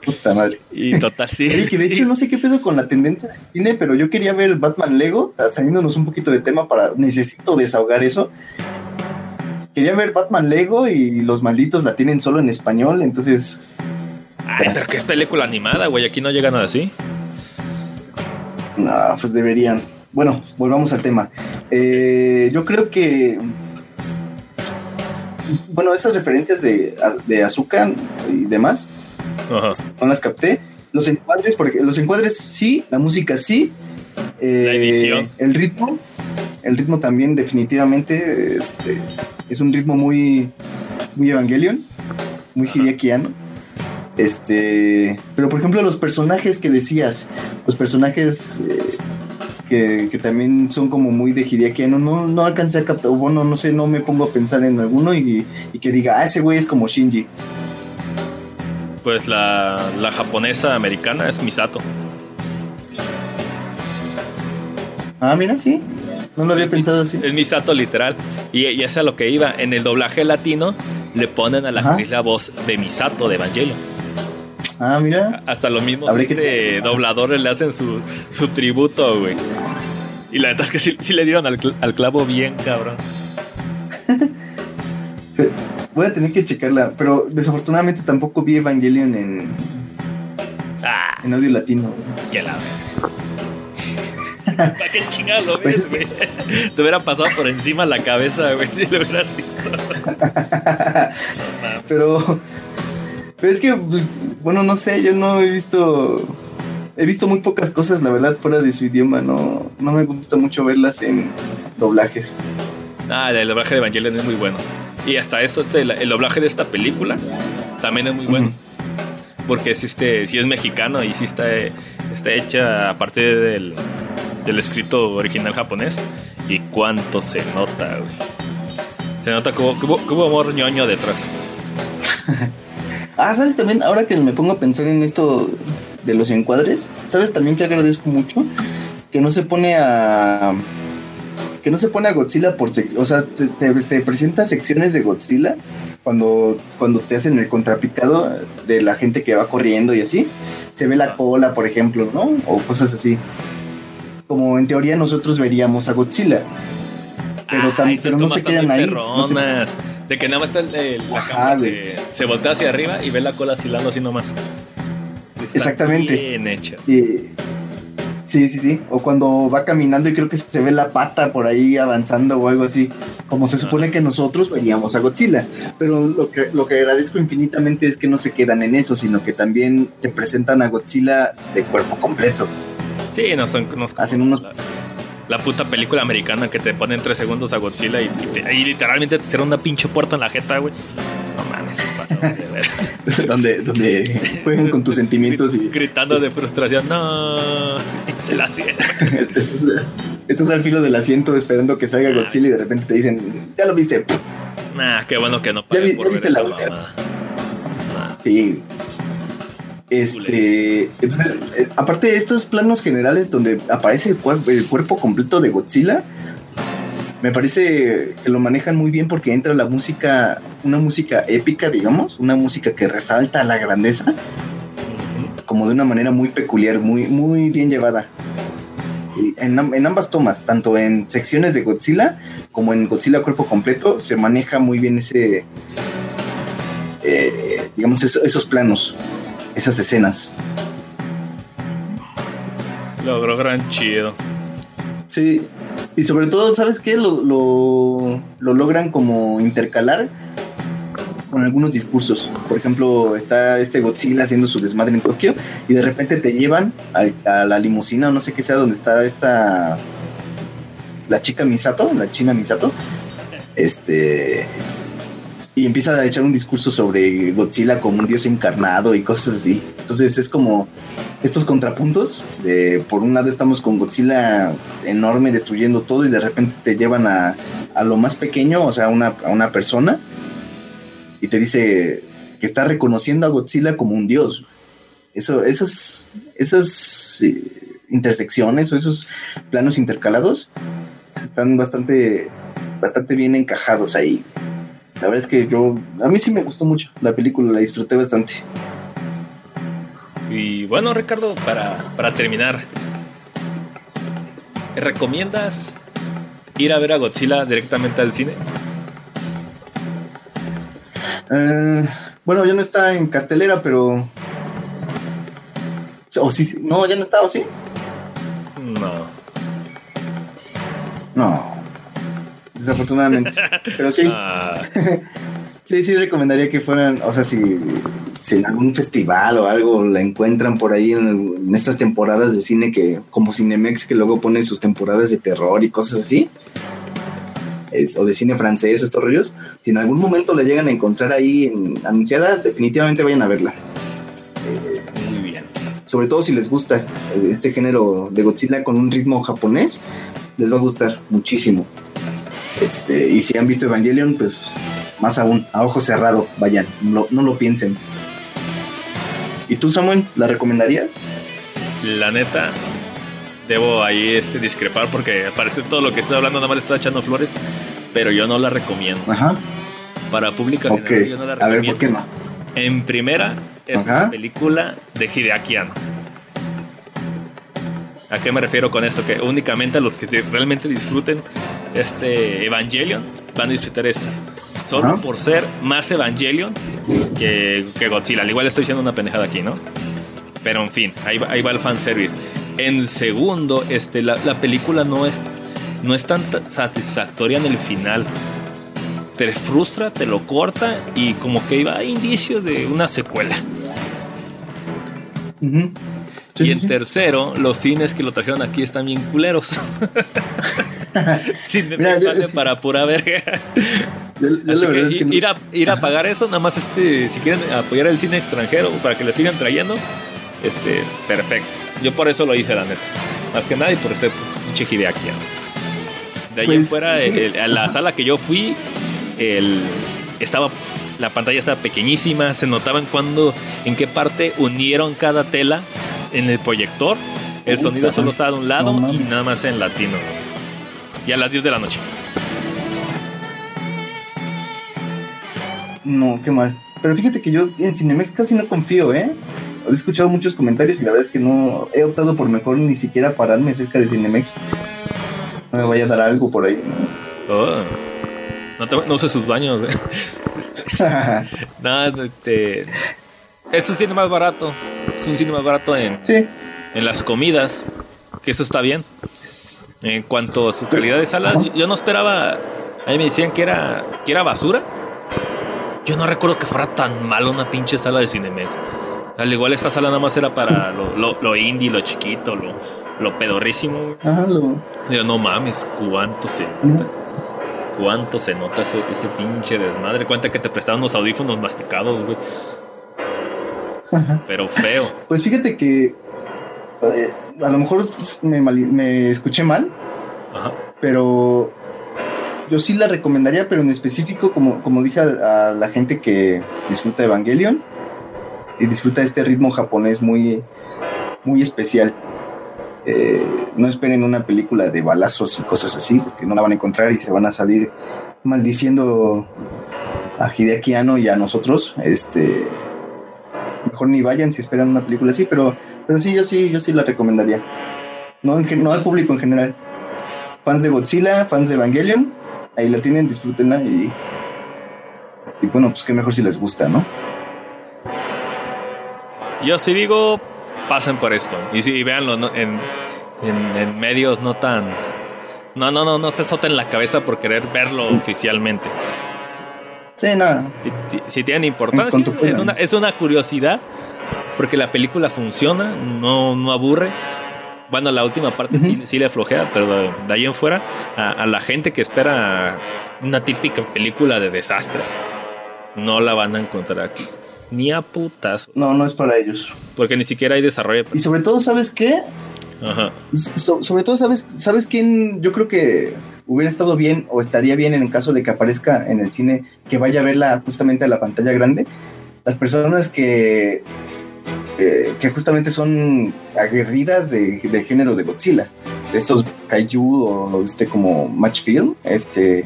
Puta madre. Y total, sí. Oye, que de hecho no sé qué pedo con la tendencia de cine, pero yo quería ver Batman Lego, saliéndonos un poquito de tema para... Necesito desahogar eso. Quería ver Batman Lego y los malditos la tienen solo en español, entonces... Ay, pero que es película animada, güey. Aquí no llega nada así. No, pues deberían. Bueno, volvamos al tema. Eh, yo creo que... Bueno, esas referencias de, de Asuka y demás, Ajá. no las capté. Los encuadres, porque los encuadres sí, la música sí. Eh, la edición. El ritmo. El ritmo también definitivamente este, es un ritmo muy, muy Evangelion, muy Hideaki Anno. Este, pero por ejemplo los personajes que decías, los personajes eh, que, que también son como muy de Hideakiano. No, no alcancé a captar, bueno, no sé, no me pongo a pensar en alguno y, y que diga, ah, ese güey es como Shinji. Pues la, la japonesa americana es Misato. Ah, mira, sí. No lo había es, pensado así. Es Misato literal. Y, y es a lo que iba. En el doblaje latino le ponen a la Ajá. actriz la voz de Misato de Evangelion. Ah, mira. Hasta los mismos este que... dobladores le hacen su, su tributo, güey. Y la verdad es que sí, sí le dieron al, al clavo bien, cabrón. Voy a tener que checarla, pero desafortunadamente tampoco vi Evangelion en ah, en audio latino. Que la ¿Para qué chingado lo ves, güey? Pues... Te hubiera pasado por encima la cabeza, güey, si lo hubieras visto. Pero, pero es que, bueno, no sé, yo no he visto... He visto muy pocas cosas, la verdad, fuera de su idioma. No, no me gusta mucho verlas en doblajes. Ah, el doblaje de Evangelion es muy bueno. Y hasta eso, este, el doblaje de esta película también es muy bueno. Uh-huh. Porque es este, sí es mexicano y sí está, está hecha a partir del... del escrito original japonés. Y cuánto se nota, güey. Se nota que hubo, que hubo, que hubo amor ñoño detrás. Ah, ¿sabes también? Ahora que me pongo a pensar en esto de los encuadres, ¿sabes también que agradezco mucho? Que no se pone a... Que no se pone a Godzilla por... Sec- o sea, te, te, te presenta secciones de Godzilla cuando, cuando te hacen el contrapicado de la gente que va corriendo y así. Se ve la cola, por ejemplo, ¿no? O cosas así. Como en teoría nosotros veríamos a Godzilla. Pero, ah, tam- pero no se quedan ahí. No se... De que nada más está el, el, la cámara se, se voltea hacia arriba y ve la cola oscilando así nomás. Está exactamente. Bien hechas. Sí. sí, sí, sí. O cuando va caminando y creo que se ve la pata por ahí avanzando o algo así. Como se supone ah. que nosotros veríamos a Godzilla. Pero lo que, lo que agradezco infinitamente es que no se quedan en eso, sino que también te presentan a Godzilla de cuerpo completo. Sí, no son, no son hacen unos... la, la puta película americana que te ponen tres segundos a Godzilla y, y, te, y literalmente te cierran una pinche puerta en la jeta, güey. No mames, güey. Donde, donde juegan con tus sentimientos y gritando de frustración. No, te la cierran. Estás al filo del asiento esperando que salga Godzilla y de repente te dicen, ya lo viste. Nah, qué bueno que no pagué por ver esa mamada. Sí. Este, entonces, aparte de estos planos generales donde aparece el, cuerp- el cuerpo completo de Godzilla, me parece que lo manejan muy bien porque entra la música, una música épica, digamos, una música que resalta la grandeza, como de una manera muy peculiar, muy, muy bien llevada. Y en, en ambas tomas, tanto en secciones de Godzilla como en Godzilla cuerpo completo, se maneja muy bien ese, eh, digamos, esos, esos planos. Esas escenas logró gran chido. Sí, y sobre todo, ¿sabes qué? Lo, lo, lo logran como intercalar con algunos discursos. Por ejemplo, está este Godzilla haciendo su desmadre en Tokio y de repente te llevan a, a la limusina o no sé qué sea donde está esta... La chica Misato, la china Misato. Este... Y empieza a echar un discurso sobre Godzilla como un dios encarnado y cosas así. Entonces es como estos contrapuntos de, por un lado estamos con Godzilla enorme destruyendo todo y de repente te llevan a, a lo más pequeño, o sea, una, a una persona, y te dice que está reconociendo a Godzilla como un dios. Eso, esas, esas intersecciones o esos planos intercalados están bastante, bastante bien encajados ahí. La verdad es que yo... A mí sí me gustó mucho la película, la disfruté bastante. Y bueno, Ricardo, para, para terminar, ¿recomiendas ir a ver a Godzilla directamente al cine? Uh, bueno, ya no está en cartelera, pero... ¿O sí? No, ya no está, ¿o sí? No. No. Desafortunadamente, pero sí. Ah. Sí, sí recomendaría que fueran, o sea, si, si en algún festival o algo la encuentran por ahí en, el, en estas temporadas de cine que, como Cinemex, que luego pone sus temporadas de terror y cosas así, es, o de cine francés o estos rollos, si en algún momento la llegan a encontrar ahí en, anunciada, definitivamente vayan a verla. Eh, Muy bien. sobre todo si les gusta este género de Godzilla con un ritmo japonés, les va a gustar muchísimo. Este, y si han visto Evangelion, pues más aún, a ojo cerrado, vayan, no, no lo piensen. ¿Y tú, Samuel, la recomendarías? La neta, debo ahí este, discrepar, porque parece todo lo que estoy hablando nada más le estoy echando flores, pero yo no la recomiendo. Ajá. Para público general, okay, yo no la recomiendo. A ver, ¿por qué no? En primera, es ajá, una película de Hideaki Anno. ¿A qué me refiero con esto? Que únicamente los que realmente disfruten este Evangelion van a disfrutar esto. Solo ajá, por ser más Evangelion que, que Godzilla. Al igual estoy diciendo una pendejada aquí, ¿no? Pero en fin, ahí va, ahí va el fanservice. En segundo, este, la, la película no es, no es tan satisfactoria en el final. Te frustra, te lo corta y como que iba a indicios de una secuela. Uh-huh. Sí, y en sí, tercero, los cines que lo trajeron aquí están bien culeros. Sin desvale para pura verga. Yo, yo así que, es que ir, a, ir a pagar eso, nada más este, si quieren apoyar el cine extranjero para que le sigan trayendo, este, perfecto. Yo por eso lo hice, la neta. Más que nada y por ser pinche Hideaki. De ahí pues, fuera, el, el, a la sala que yo fui, el, estaba, la pantalla estaba pequeñísima, se notaban cuando, en qué parte unieron cada tela en el proyector. El puta, sonido solo estaba de un lado no, y nada más en latino. Y a las diez de la noche. No, qué mal. Pero fíjate que yo en Cinemex casi no confío, ¿eh? He escuchado muchos comentarios y la verdad es que no he optado por mejor ni siquiera pararme cerca de Cinemex. No me vaya a dar algo por ahí. Oh, no, te, no sé sus baños. Nada, no, este... es un cine más barato. Es un cine más barato en, sí, en las comidas. Que eso está bien. En cuanto a su calidad de salas, yo, yo no esperaba... A mí me decían que era, que era basura. Yo no recuerdo que fuera tan mala una pinche sala de Cinemex. Al igual esta sala nada más era para lo, lo, lo indie, lo chiquito, lo, lo pedorrísimo. Ajá, lo... Yo, no mames, cuánto se nota. Cuánto se nota ese, ese pinche desmadre. Cuánta que te prestaban los audífonos masticados, güey. Ajá. Pero feo. Pues fíjate que eh, a lo mejor me, mal, me escuché mal. Ajá. Pero... yo sí la recomendaría, pero en específico, como, como dije a, a la gente que disfruta Evangelion y disfruta este ritmo japonés muy, muy especial. Eh, no esperen una película de balazos y cosas así, porque no la van a encontrar y se van a salir maldiciendo a Hideaki Anno y a nosotros. Este, mejor ni vayan si esperan una película así, pero, pero sí, yo sí, yo sí la recomendaría. No, en, no al público en general. Fans de Godzilla, fans de Evangelion, ahí la tienen, disfrútenla y, y bueno, pues qué mejor si les gusta, ¿no? Yo sí digo, pasen por esto y sí, y véanlo, ¿no? en, en, en medios no tan no, no, no, no se soten la cabeza por querer verlo sí, oficialmente. Sí, nada. Si, si tienen importancia, es puedan, una, es una curiosidad porque la película funciona, no, no aburre. Bueno, la última parte uh-huh, sí, sí le flojea, pero de ahí en fuera, a, a la gente que espera una típica película de desastre, no la van a encontrar aquí. Ni a putas. No, no es para ellos. Porque ni siquiera hay desarrollo. Y sobre todo, ¿sabes qué? Ajá. So- sobre todo, ¿sabes, ¿sabes quién? Yo creo que hubiera estado bien o estaría bien en caso de que aparezca en el cine, que vaya a verla justamente a la pantalla grande. Las personas que... Eh, que justamente son aguerridas de, de género de Godzilla, de estos kaiju o este como Match Film, este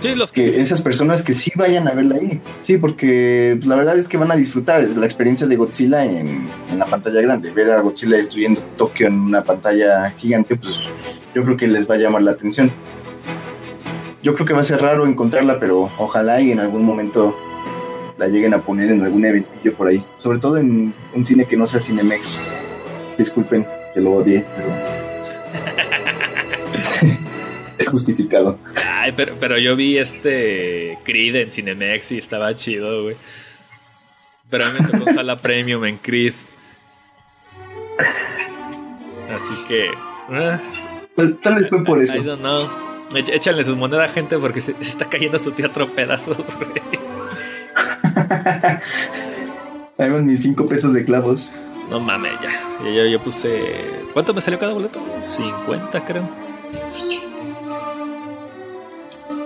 sí, los que esas personas que sí vayan a verla ahí, sí, porque la verdad es que van a disfrutar la experiencia de Godzilla en, en la pantalla grande. Ver a Godzilla destruyendo Tokio en una pantalla gigante, pues yo creo que les va a llamar la atención. Yo creo que va a ser raro encontrarla, pero ojalá y en algún momento la lleguen a poner en algún eventillo por ahí, sobre todo en un cine que no sea Cinemex. Disculpen que lo odié, pero es justificado. Ay, pero, pero yo vi este Creed en Cinemex y estaba chido, güey. Pero a mí me tocó sala premium en Creed, así que eh. tal, tal vez fue por eso. I don't know. Échale sus monedas, gente, porque se está cayendo su teatro a pedazos, güey. Ahí van mis cinco pesos de clavos. No mames, ya. Yo, yo puse... ¿Cuánto me salió cada boleto? cincuenta, creo.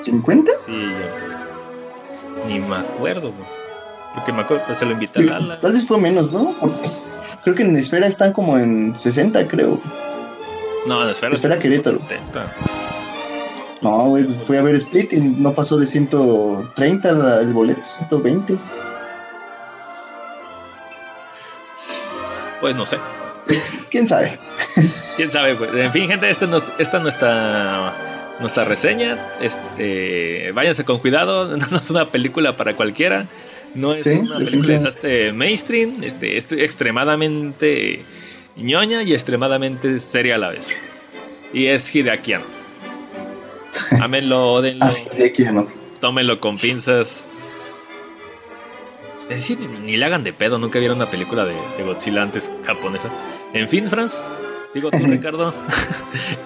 ¿cincuenta? Sí, yo. Ni me acuerdo, güey. Porque me acuerdo que se lo invita a Lala. Tal vez fue menos, ¿no? Porque creo que en Esfera están como en sesenta, creo. No, en Esfera... Esfera Querétaro. setenta. No, güey, pues fui a ver Split y no pasó de ciento treinta el boleto, ciento veinte. Pues no sé. ¿Quién sabe? ¿Quién sabe? Pues, en fin, gente, esta no, esta nuestra nuestra reseña. Este, váyanse con cuidado. No es una película para cualquiera. No es, sí, una película desastre mainstream. Este, es extremadamente ñoña y extremadamente seria a la vez. Y es Hideakiano. Ámenlo, ódenlo. Tómenlo con pinzas. Es decir, ni le hagan de pedo. Nunca vieron una película de, de Godzilla antes japonesa. En fin, Franz, digo tú, Ricardo,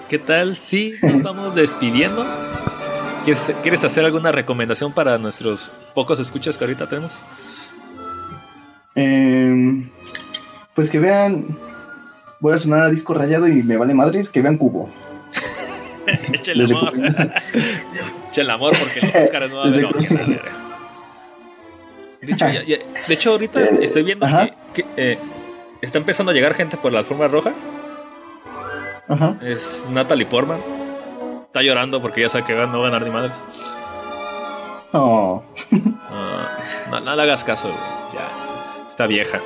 ¿qué tal? Sí, nos vamos despidiendo. ¿Quieres, ¿Quieres hacer alguna recomendación para nuestros pocos escuchas que ahorita tenemos? Eh, pues que vean... Voy a sonar a disco rayado y me vale madres. Que vean Cubo. Echa el amor. Echa el amor porque los Óscares no va a haber. De hecho, ya, ya, de hecho, ahorita eh, estoy viendo que, que eh, está empezando a llegar gente por la alfombra roja. Ajá. Es Natalie Portman. Está llorando porque ya sabe que no va a ganar ni madres. Oh. Uh, no, no le hagas caso, güey. Ya. Está vieja.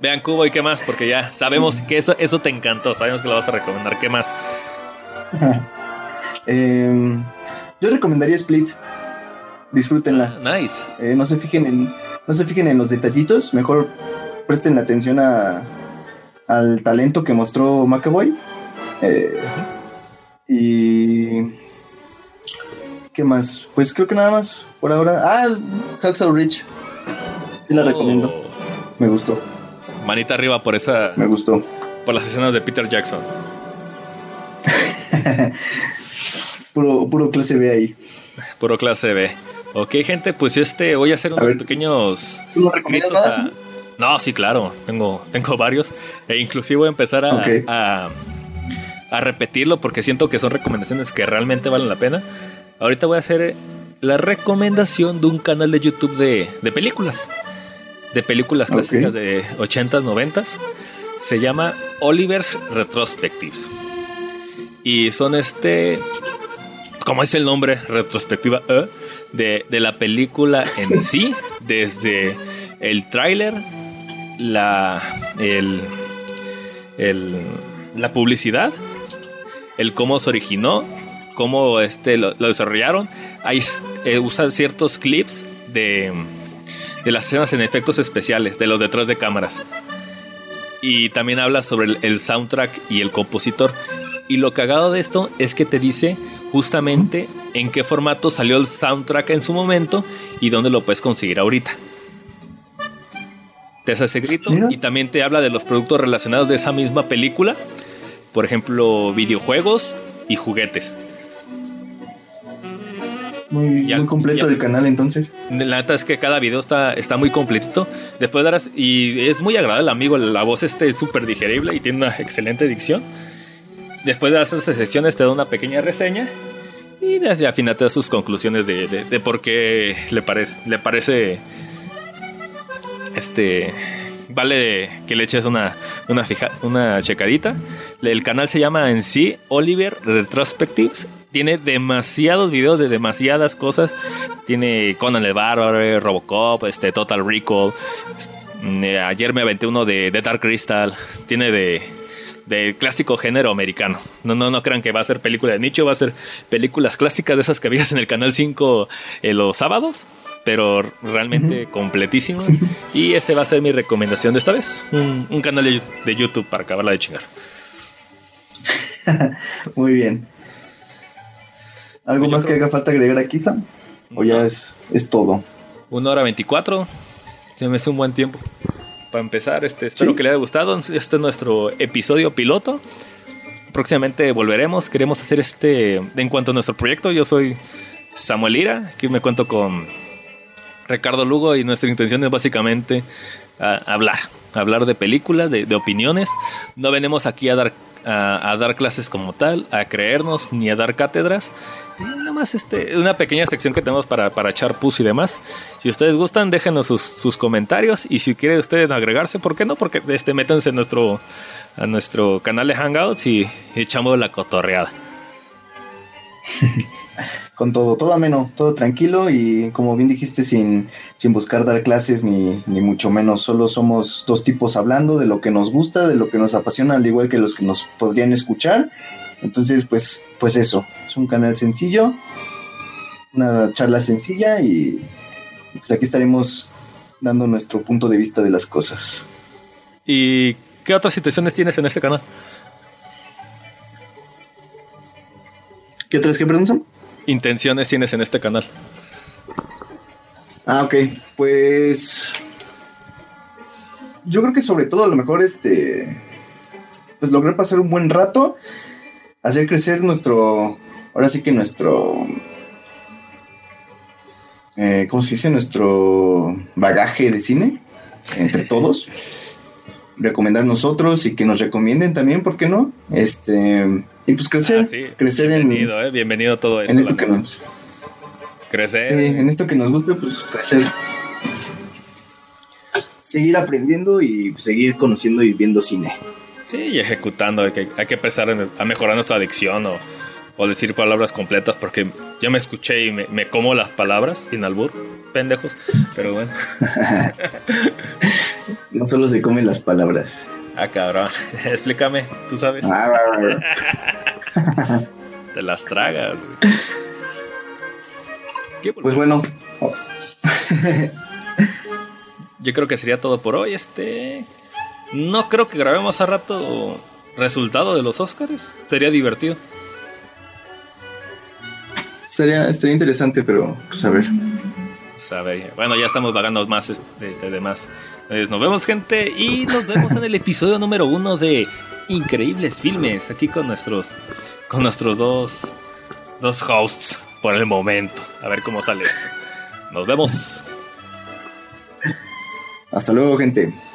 Vean Cubo y qué más, porque ya sabemos que eso, eso te encantó. Sabemos que lo vas a recomendar. ¿Qué más? Eh, yo recomendaría Split. Disfrútenla. Ah, nice. Eh, no se fijen en, no se fijen en los detallitos, mejor presten atención a al talento que mostró McAvoy. Eh, uh-huh. Y ¿qué más? Pues creo que nada más por ahora. Ah, Hacksaw Ridge. Sí la oh. recomiendo. Me gustó. Manita arriba por esa. Me gustó. Por las escenas de Peter Jackson. puro puro clase B ahí. Puro clase B. Ok, gente, pues este voy a hacer unos a pequeños escritos a... No, sí, claro, tengo, tengo varios. E inclusive voy a empezar a, okay. a, a repetirlo porque siento que son recomendaciones que realmente valen la pena. Ahorita voy a hacer la recomendación de un canal de YouTube de, de películas. De películas clásicas, okay, de ochentas, noventas. Se llama Oliver's Retrospectives. Y son este... Como dice el nombre, retrospectiva ¿eh? de, de la película en sí, desde el tráiler, la, el, el, la publicidad, el cómo se originó, cómo este, lo, lo desarrollaron. Ahí eh, usan ciertos clips de, de las escenas en efectos especiales, de los detrás de cámaras. Y también habla sobre el, el soundtrack y el compositor. Y lo cagado de esto es que te dice justamente en qué formato salió el soundtrack en su momento y dónde lo puedes conseguir ahorita. Te hace ese grito. ¿Sí? Y también te habla de los productos relacionados de esa misma película. Por ejemplo, videojuegos y juguetes. Muy, al, muy completo al, el canal, entonces. La neta es que cada video está, está muy completito. Después darás, y es muy agradable, amigo. La voz este es súper digerible y tiene una excelente dicción. Después de esas secciones te da una pequeña reseña y al final te da sus conclusiones de, de, de por qué le parece, le parece este vale que le eches una, una, fija, una checadita. El canal se llama en sí Oliver Retrospectives. Tiene demasiados videos de demasiadas cosas. Tiene Conan el Bárbaro, Robocop, este, Total Recall. Este, ayer me aventé uno de, de Dark Crystal. Tiene de... del clásico género americano. No, no, no crean que va a ser película de nicho. Va a ser películas clásicas de esas que veías en el canal cinco eh, los sábados, pero realmente uh-huh. completísimo. Y ese va a ser mi recomendación de esta vez. Un, un canal de, de YouTube para acabarla de chingar. Muy bien. ¿Algo más que haga falta agregar aquí, Sam? ¿O ya es, es todo? Una hora veinticuatro. Se me hace un buen tiempo para empezar. Este, espero sí. que les haya gustado. Este es nuestro episodio piloto. Próximamente volveremos. Queremos hacer este en cuanto a nuestro proyecto. Yo soy Samuel Ira, que me cuento con Ricardo Lugo, y nuestra intención es básicamente a, hablar, hablar de películas, de, de opiniones. No venimos aquí a dar, a, a dar clases como tal, a creernos ni a dar cátedras. Y nada más este, una pequeña sección que tenemos para, para echar pus y demás. Si ustedes gustan, déjenos sus, sus comentarios, y si quieren ustedes agregarse, ¿por qué no? Porque este, métanse en nuestro, a nuestro canal de Hangouts y, y echamos la cotorreada. Con todo, todo ameno, todo tranquilo, y como bien dijiste, sin, sin buscar dar clases ni, ni mucho menos. Solo somos dos tipos hablando de lo que nos gusta, de lo que nos apasiona, al igual que los que nos podrían escuchar. Entonces pues, pues eso, es un canal sencillo, una charla sencilla, y pues aquí estaremos dando nuestro punto de vista de las cosas. ¿Y qué otras situaciones tienes en este canal? ¿Qué otras, qué preguntan? Intenciones tienes en este canal. Ah, ok. Pues yo creo que sobre todo a lo mejor este pues lograr pasar un buen rato, hacer crecer nuestro, ahora sí que nuestro eh, ¿cómo se dice? Nuestro bagaje de cine entre todos. Recomendar nosotros y que nos recomienden también, ¿por qué no? Este Y pues crecer, ah, sí. crecer bienvenido, en... Eh, bienvenido a todo eso. En esto que nos... Crecer. Sí, en esto que nos gusta, pues crecer. Seguir aprendiendo y seguir conociendo y viendo cine. Sí, y ejecutando. Hay que, hay que empezar a mejorar nuestra dicción o, o decir palabras completas, porque yo me escuché y me, me como las palabras sin albur. Pendejos, pero bueno. No solo se comen las palabras. Ah, cabrón, explícame, tú sabes. Te las tragas, güey. Pues bueno, oh. Yo creo que sería todo por hoy. Este, no creo que grabemos a rato resultado de los Óscars. Sería divertido. Sería, sería interesante, pero pues a ver. Saber. Bueno, ya estamos vagando más de, de, de más. Entonces, nos vemos, gente, y nos vemos en el episodio número uno de Increíbles Filmes, aquí con nuestros con nuestros dos dos hosts por el momento. A ver cómo sale esto. Nos vemos. Hasta luego, gente.